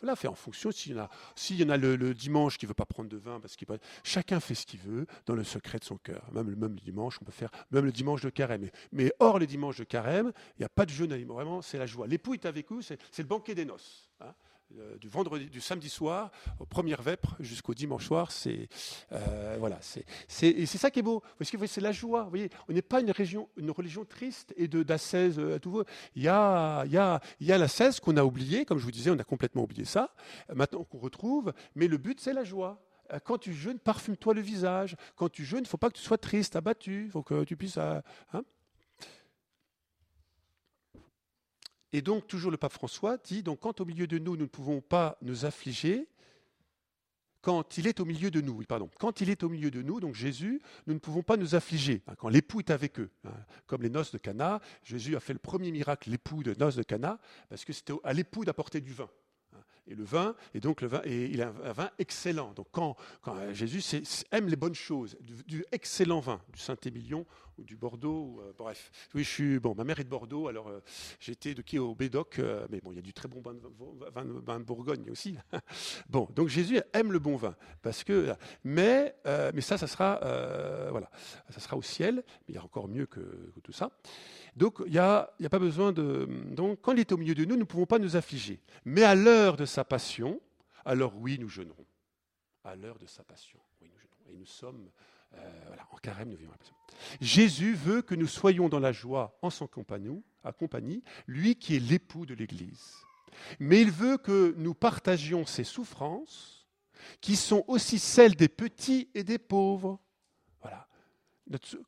voilà, fait en fonction. S'il y en a, s'il y en a le, le dimanche qui ne veut pas prendre de vin, parce qu'il peut, chacun fait ce qu'il veut dans le secret de son cœur. Même, même le dimanche, on peut faire, même le dimanche de carême. Mais, mais hors le dimanche de carême, il n'y a pas de jeûne alimentaire. Vraiment, c'est la joie. L'époux est avec vous, c'est, c'est le banquet des noces. Hein. Du vendredi, du samedi soir, aux premières vêpres jusqu'au dimanche soir, c'est euh, voilà, c'est c'est, et c'est ça qui est beau, parce que vous voyez, c'est la joie. Vous voyez, on n'est pas une religion, une religion triste et de d'ascèse à tout va. Il y a il y a il y a l'ascèse qu'on a oublié, comme je vous disais, on a complètement oublié ça. Maintenant qu'on retrouve, mais le but c'est la joie. Quand tu jeûnes, parfume-toi le visage. Quand tu jeûnes, il ne faut pas que tu sois triste, abattu. Il faut que tu puisses. Hein. Et donc, toujours le pape François dit, donc, quand au milieu de nous, nous ne pouvons pas nous affliger, quand il est au milieu de nous, oui, pardon, quand il est au milieu de nous, donc Jésus, nous ne pouvons pas nous affliger, hein, quand l'époux est avec eux. Hein, comme les noces de Cana, Jésus a fait le premier miracle, l'époux de noces de Cana, parce que c'était à l'époux d'apporter du vin. Et le vin, et donc le vin, et il a un vin excellent. Donc quand, quand Jésus c'est, aime les bonnes choses, du, du excellent vin, du Saint-Émilion ou du Bordeaux, ou, euh, bref. Oui, je suis bon. Ma mère est de Bordeaux, alors euh, j'étais de qui au Bédoc, euh, mais bon, il y a du très bon vin de, vin de, vin de Bourgogne aussi. Bon, donc Jésus aime le bon vin, parce que, mais, euh, mais ça, ça sera, euh, voilà, ça sera au ciel. Mais il y a encore mieux que, que tout ça. Donc il y a, il y a pas besoin de. Donc quand il est au milieu de nous, nous ne pouvons pas nous affliger. Mais à l'heure de sa passion, alors oui, nous jeûnerons. À l'heure de sa passion, oui, nous jeûnerons. Et nous sommes Euh, voilà, en carême, nous vivons la passion. Jésus veut que nous soyons dans la joie en son compagnon, à compagnie, lui qui est l'époux de l'Église. Mais il veut que nous partagions ses souffrances, qui sont aussi celles des petits et des pauvres. Voilà.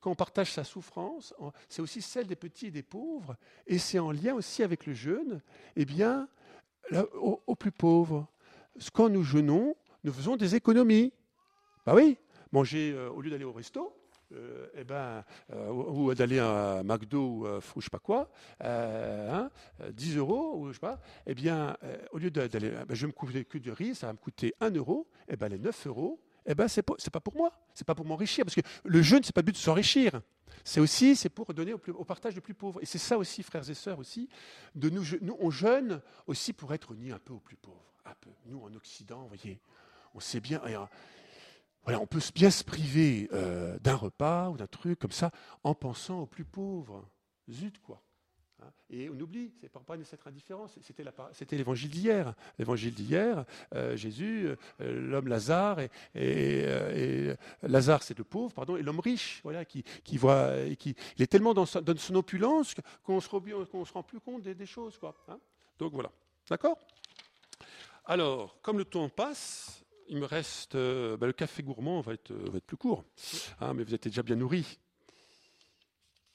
Quand on partage sa souffrance, c'est aussi celle des petits et des pauvres, et c'est en lien aussi avec le jeûne, eh bien, aux, aux plus pauvres. Quand nous jeûnons, nous faisons des économies. Ben oui, manger euh, au lieu d'aller au resto, euh, eh ben, euh, ou, ou d'aller à McDo euh, ou je sais pas quoi, euh, hein, dix euros, ou je sais pas, eh bien, euh, au lieu d'aller, ben, je vais me couper que du riz, ça va me coûter un euro, eh ben, les neuf euros, eh ben, c'est pas pour moi, c'est pas pour m'enrichir, parce que le jeûne, c'est pas le but de s'enrichir. C'est aussi, c'est pour donner au, plus, au partage des plus pauvres. Et c'est ça aussi, frères et sœurs, aussi, de nous, nous, on jeûne aussi pour être unis un peu aux plus pauvres, un peu. Nous, en Occident, vous voyez, on sait bien. Voilà, on peut bien se priver euh, d'un repas ou d'un truc comme ça en pensant aux plus pauvres. Zut, quoi. Et on oublie, c'est pas de cette indifférence. C'était, la, c'était l'évangile d'hier. L'évangile d'hier, euh, Jésus, euh, l'homme Lazare, et, et, euh, et Lazare, c'est le pauvre, pardon, et l'homme riche, voilà, qui, qui voit, et qui, il est tellement dans, sa, dans son opulence qu'on se, qu'on se rend plus compte des, des choses, quoi. Hein. Donc voilà, d'accord. Alors, comme le temps passe, il me reste euh, ben, le café gourmand va être, va être plus court, hein, mais vous étiez déjà bien nourris.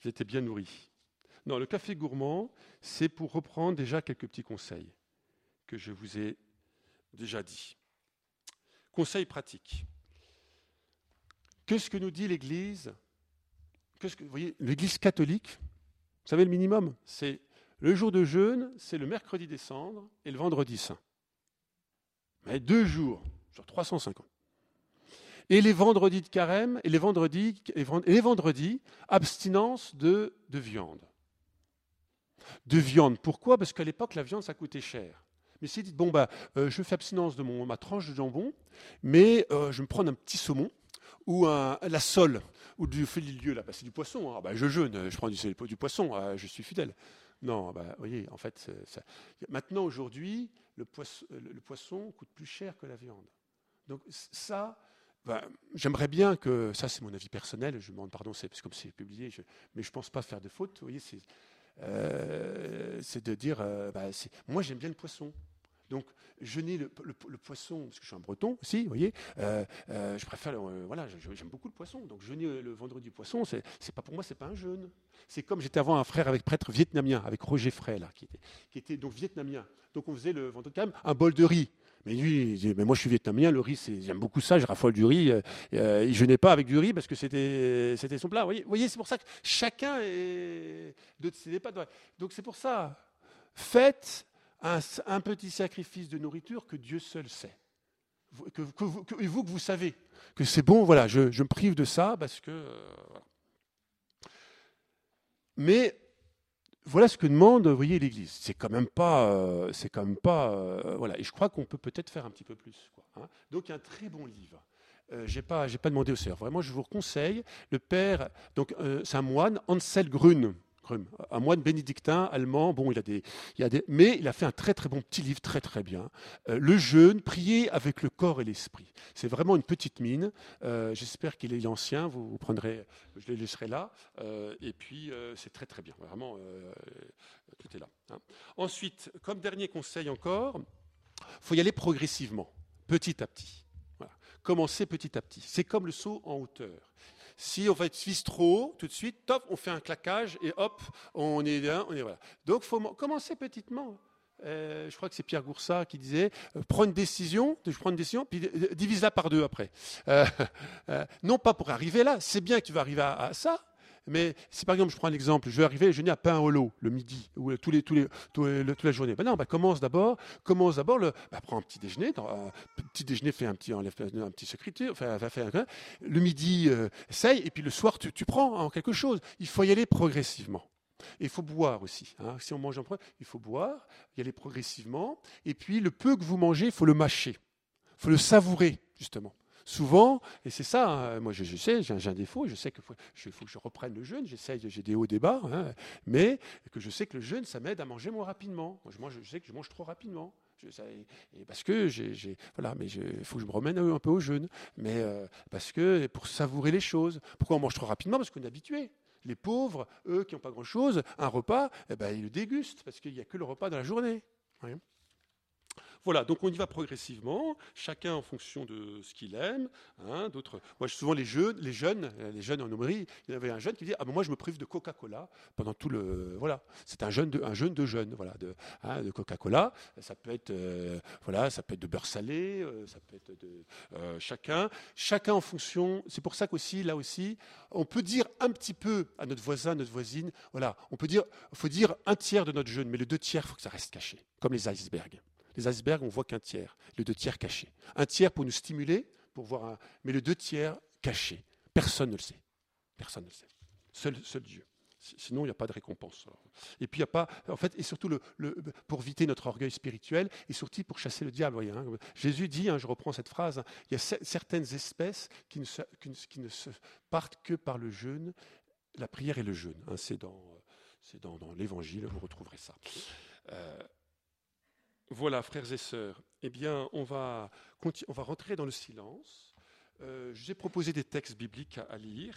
Vous étiez bien nourris. Non, le café gourmand, c'est pour reprendre déjà quelques petits conseils que je vous ai déjà dit. Conseils pratiques. Qu'est-ce que nous dit l'Église ? Qu'est-ce que, vous voyez, l'Église catholique, vous savez, le minimum, c'est le jour de jeûne, c'est le mercredi des cendres et le vendredi saint. Mais deux jours sur trois cent cinquante. Et les vendredis de carême, et les vendredis, et les vendredis abstinence de, de viande. De viande. Pourquoi ? Parce qu'à l'époque, la viande, ça coûtait cher. Mais si vous dites, bon, bah, euh, je fais abstinence de mon, ma tranche de jambon, mais euh, je me prends un petit saumon, ou un, la sole, ou du félilieu, là, bah, c'est du poisson. Hein. Bah, je jeûne, je prends du, du poisson, euh, je suis fidèle. Non, bah, vous voyez, en fait, ça... maintenant, aujourd'hui, le poisson, le poisson coûte plus cher que la viande. Donc, ça. Ben, j'aimerais bien que, ça c'est mon avis personnel, je demande pardon, c'est parce que comme c'est publié, je, mais je ne pense pas faire de faute, vous voyez, c'est, euh, c'est de dire, euh, ben, c'est, moi j'aime bien le poisson, donc jeûner le, le, le poisson, parce que je suis un breton aussi, vous voyez, euh, euh, je préfère, euh, voilà, je, j'aime beaucoup le poisson, donc jeûner le vendredi poisson, c'est, c'est pas pour moi, c'est pas un jeûne. C'est comme j'étais avant un frère avec prêtre vietnamien, avec Roger Frey, là, qui était, qui était donc vietnamien, donc on faisait le vendredi quand même un bol de riz. Mais lui, il dit, mais moi je suis vietnamien, le riz, c'est, j'aime beaucoup ça, je raffole du riz. Euh, il jeûnait pas avec du riz parce que c'était, c'était son plat. Vous voyez, vous voyez, c'est pour ça que chacun est de ses pas. Donc c'est pour ça, faites un, un petit sacrifice de nourriture que Dieu seul sait. Que, que, vous, que vous que vous savez que c'est bon, voilà, je, je me prive de ça parce que. Euh, voilà. Mais voilà ce que demande, vous voyez, l'Église. C'est quand même pas, euh, c'est quand même pas, euh, voilà. Et je crois qu'on peut peut-être faire un petit peu plus, quoi, hein. Donc un très bon livre. Euh, j'ai pas, j'ai pas demandé au sœur. Vraiment, je vous conseille. Le père, donc euh, c'est un moine, Ansel Grün, un moine bénédictin allemand. Bon, il a des, il a des, mais il a fait un très très bon petit livre, très très bien. Euh, le jeûne, prier avec le corps et l'esprit. C'est vraiment une petite mine. Euh, j'espère qu'il est ancien. Vous, vous prendrez, je le laisserai là. Euh, et puis euh, c'est très très bien. Vraiment, euh, tout est là, hein. Ensuite, comme dernier conseil encore, faut y aller progressivement, petit à petit. Voilà. Commencez petit à petit. C'est comme le saut en hauteur. Si on fait suisse trop haut, tout de suite, top, on fait un claquage et hop, on est là, on est voilà. Donc, faut commencer petitement. Euh, je crois que c'est Pierre Goursat qui disait euh, prends une décision, je prends une décision, puis euh, divise-la par deux après. Euh, euh, non pas pour arriver là, c'est bien que tu vas arriver à, à ça. Mais si par exemple, je prends un exemple, je vais arriver à jeûner à pain hollo le midi ou tous les tous les, tous les, toute la journée. Ben non, ben commence d'abord, commence d'abord le, ben prends un petit déjeuner, un petit déjeuner, fais un petit enlève un petit secrétaire, enfin, fais un, le midi, euh, essaye, et puis le soir tu, tu prends hein, quelque chose. Il faut y aller progressivement. Et il faut boire aussi, hein. Si on mange en premier, il faut boire, y aller progressivement. Et puis le peu que vous mangez, il faut le mâcher, il faut le savourer justement. Souvent, et c'est ça, hein, moi je, je sais, j'ai un, j'ai un défaut, je sais qu'il faut, faut que je reprenne le jeûne, j'essaye, j'ai des hauts et des bas, hein, mais que je sais que le jeûne, ça m'aide à manger moins rapidement. Moi, je, mange, je sais que je mange trop rapidement. Je, ça, et parce que j'ai, j'ai, voilà, mais il faut que je me remène un peu au jeûne. Mais euh, parce que pour savourer les choses. Pourquoi on mange trop rapidement? Parce qu'on est habitué. Les pauvres, eux qui n'ont pas grand-chose, un repas, eh ben, ils le dégustent parce qu'il n'y a que le repas dans la journée. Oui. Voilà, donc on y va progressivement, chacun en fonction de ce qu'il aime. Hein, d'autres, moi, souvent les jeunes, les jeunes, les jeunes en aumônerie, il y avait un jeune qui disait ah ben moi je me prive de Coca-Cola pendant tout le voilà. C'est un jeune de un jeune de jeune, voilà, de, hein, de Coca-Cola. Ça peut être euh, voilà, ça peut être de beurre salé, euh, ça peut être de euh, chacun, chacun en fonction. C'est pour ça qu'aussi là aussi, on peut dire un petit peu à notre voisin, notre voisine, voilà, on peut dire, faut dire un tiers de notre jeûne, mais le deux tiers, faut que ça reste caché, comme les icebergs. Les icebergs, on ne voit qu'un tiers, le deux tiers caché. Un tiers pour nous stimuler, pour voir un... mais le deux tiers caché. Personne ne le sait. Personne ne le sait. Seul, seul Dieu. Sinon, il n'y a pas de récompense. Et puis, il n'y a pas. En fait, et surtout, le, le, pour éviter notre orgueil spirituel, et surtout pour chasser le diable. Voyez, hein. Jésus dit, hein, je reprends cette phrase, hein, il y a c- certaines espèces qui ne, se, qui, ne, qui ne se partent que par le jeûne, la prière et le jeûne. Hein, c'est dans, c'est dans, dans l'Évangile, vous retrouverez ça. Euh, Voilà, frères et sœurs, eh bien, on va, continu- on va rentrer dans le silence. Euh, j'ai proposé des textes bibliques à, à lire,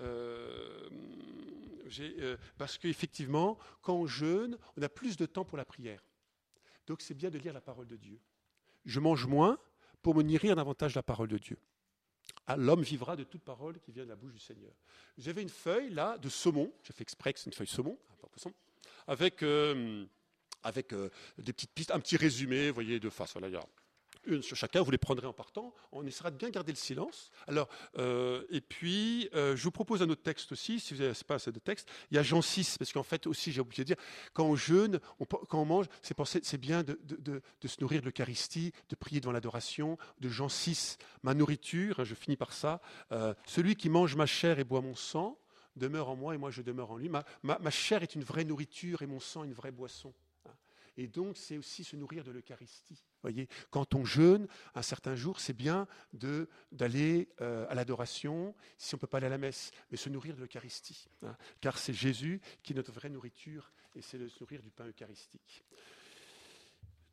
euh, j'ai, euh, parce qu'effectivement, quand on jeûne, on a plus de temps pour la prière. Donc, c'est bien de lire la parole de Dieu. Je mange moins pour me nourrir davantage de la parole de Dieu. Ah, l'homme vivra de toute parole qui vient de la bouche du Seigneur. J'avais une feuille, là, de saumon. J'ai fait exprès que c'est une feuille saumon, avec... Euh, avec euh, des petites pistes, un petit résumé, vous voyez, de face. Voilà, il y a une sur chacun, vous les prendrez en partant. On essaiera de bien garder le silence. Alors, euh, et puis, euh, je vous propose un autre texte aussi, si vous n'avez pas assez de texte. Il y a Jean six, parce qu'en fait, aussi, j'ai oublié de dire, quand on jeûne, on, quand on mange, c'est, penser, c'est bien de, de, de, de se nourrir de l'Eucharistie, de prier devant l'adoration, de Jean six. Ma nourriture, hein, je finis par ça, euh, celui qui mange ma chair et boit mon sang demeure en moi et moi je demeure en lui. Ma, ma, ma chair est une vraie nourriture et mon sang une vraie boisson. Et donc, c'est aussi se nourrir de l'Eucharistie. Voyez, quand on jeûne, un certain jour, c'est bien de, d'aller euh, à l'adoration, si on ne peut pas aller à la messe, mais se nourrir de l'Eucharistie. Hein, car c'est Jésus qui est notre vraie nourriture, et c'est de se nourrir du pain eucharistique.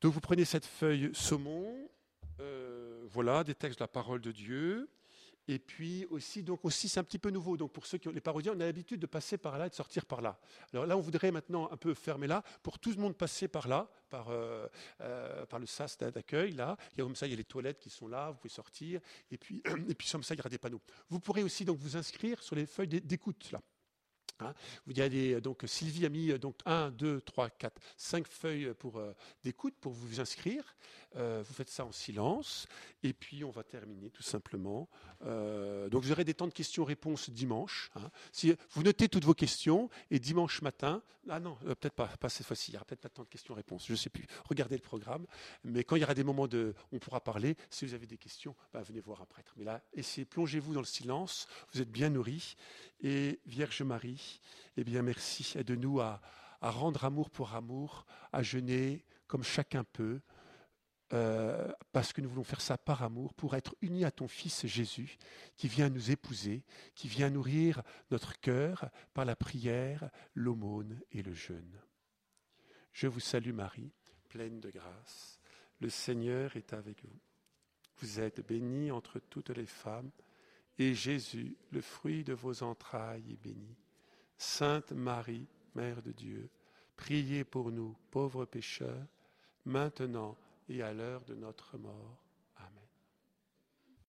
Donc, vous prenez cette feuille saumon, euh, voilà, des textes de la parole de Dieu. Et puis aussi, donc aussi, c'est un petit peu nouveau. Donc pour ceux qui ont les parodiens, on a l'habitude de passer par là et de sortir par là. Alors là, on voudrait maintenant un peu fermer là pour tout le monde passer par là, par euh, euh, par le sas d'accueil là. Il y a comme ça, il y a les toilettes qui sont là, vous pouvez sortir. Et puis et puis comme ça, il y aura des panneaux. Vous pourrez aussi donc vous inscrire sur les feuilles d'écoute là. Hein, il y a des, donc Sylvie a mis donc un, deux, trois, quatre, cinq feuilles pour, euh, d'écoute pour vous inscrire. Euh, vous faites ça en silence et puis on va terminer tout simplement. Euh, donc vous aurez des temps de questions-réponses dimanche. Hein. Si vous notez toutes vos questions et dimanche matin, ah non, euh, peut-être pas, pas cette fois-ci, il n'y aura peut-être pas de temps de questions-réponses, je ne sais plus. Regardez le programme, mais quand il y aura des moments où on pourra parler, si vous avez des questions, bah, venez voir un prêtre. Mais là, essayez, plongez-vous dans le silence, vous êtes bien nourris et Vierge Marie, eh bien, merci. Aide-nous à, à rendre amour pour amour, à jeûner comme chacun peut, euh, parce que nous voulons faire ça par amour, pour être unis à ton Fils Jésus, qui vient nous épouser, qui vient nourrir notre cœur par la prière, l'aumône et le jeûne. Je vous salue Marie, pleine de grâce. Le Seigneur est avec vous. Vous êtes bénie entre toutes les femmes, et Jésus, le fruit de vos entrailles, est béni. Sainte Marie, Mère de Dieu, priez pour nous, pauvres pécheurs, maintenant et à l'heure de notre mort.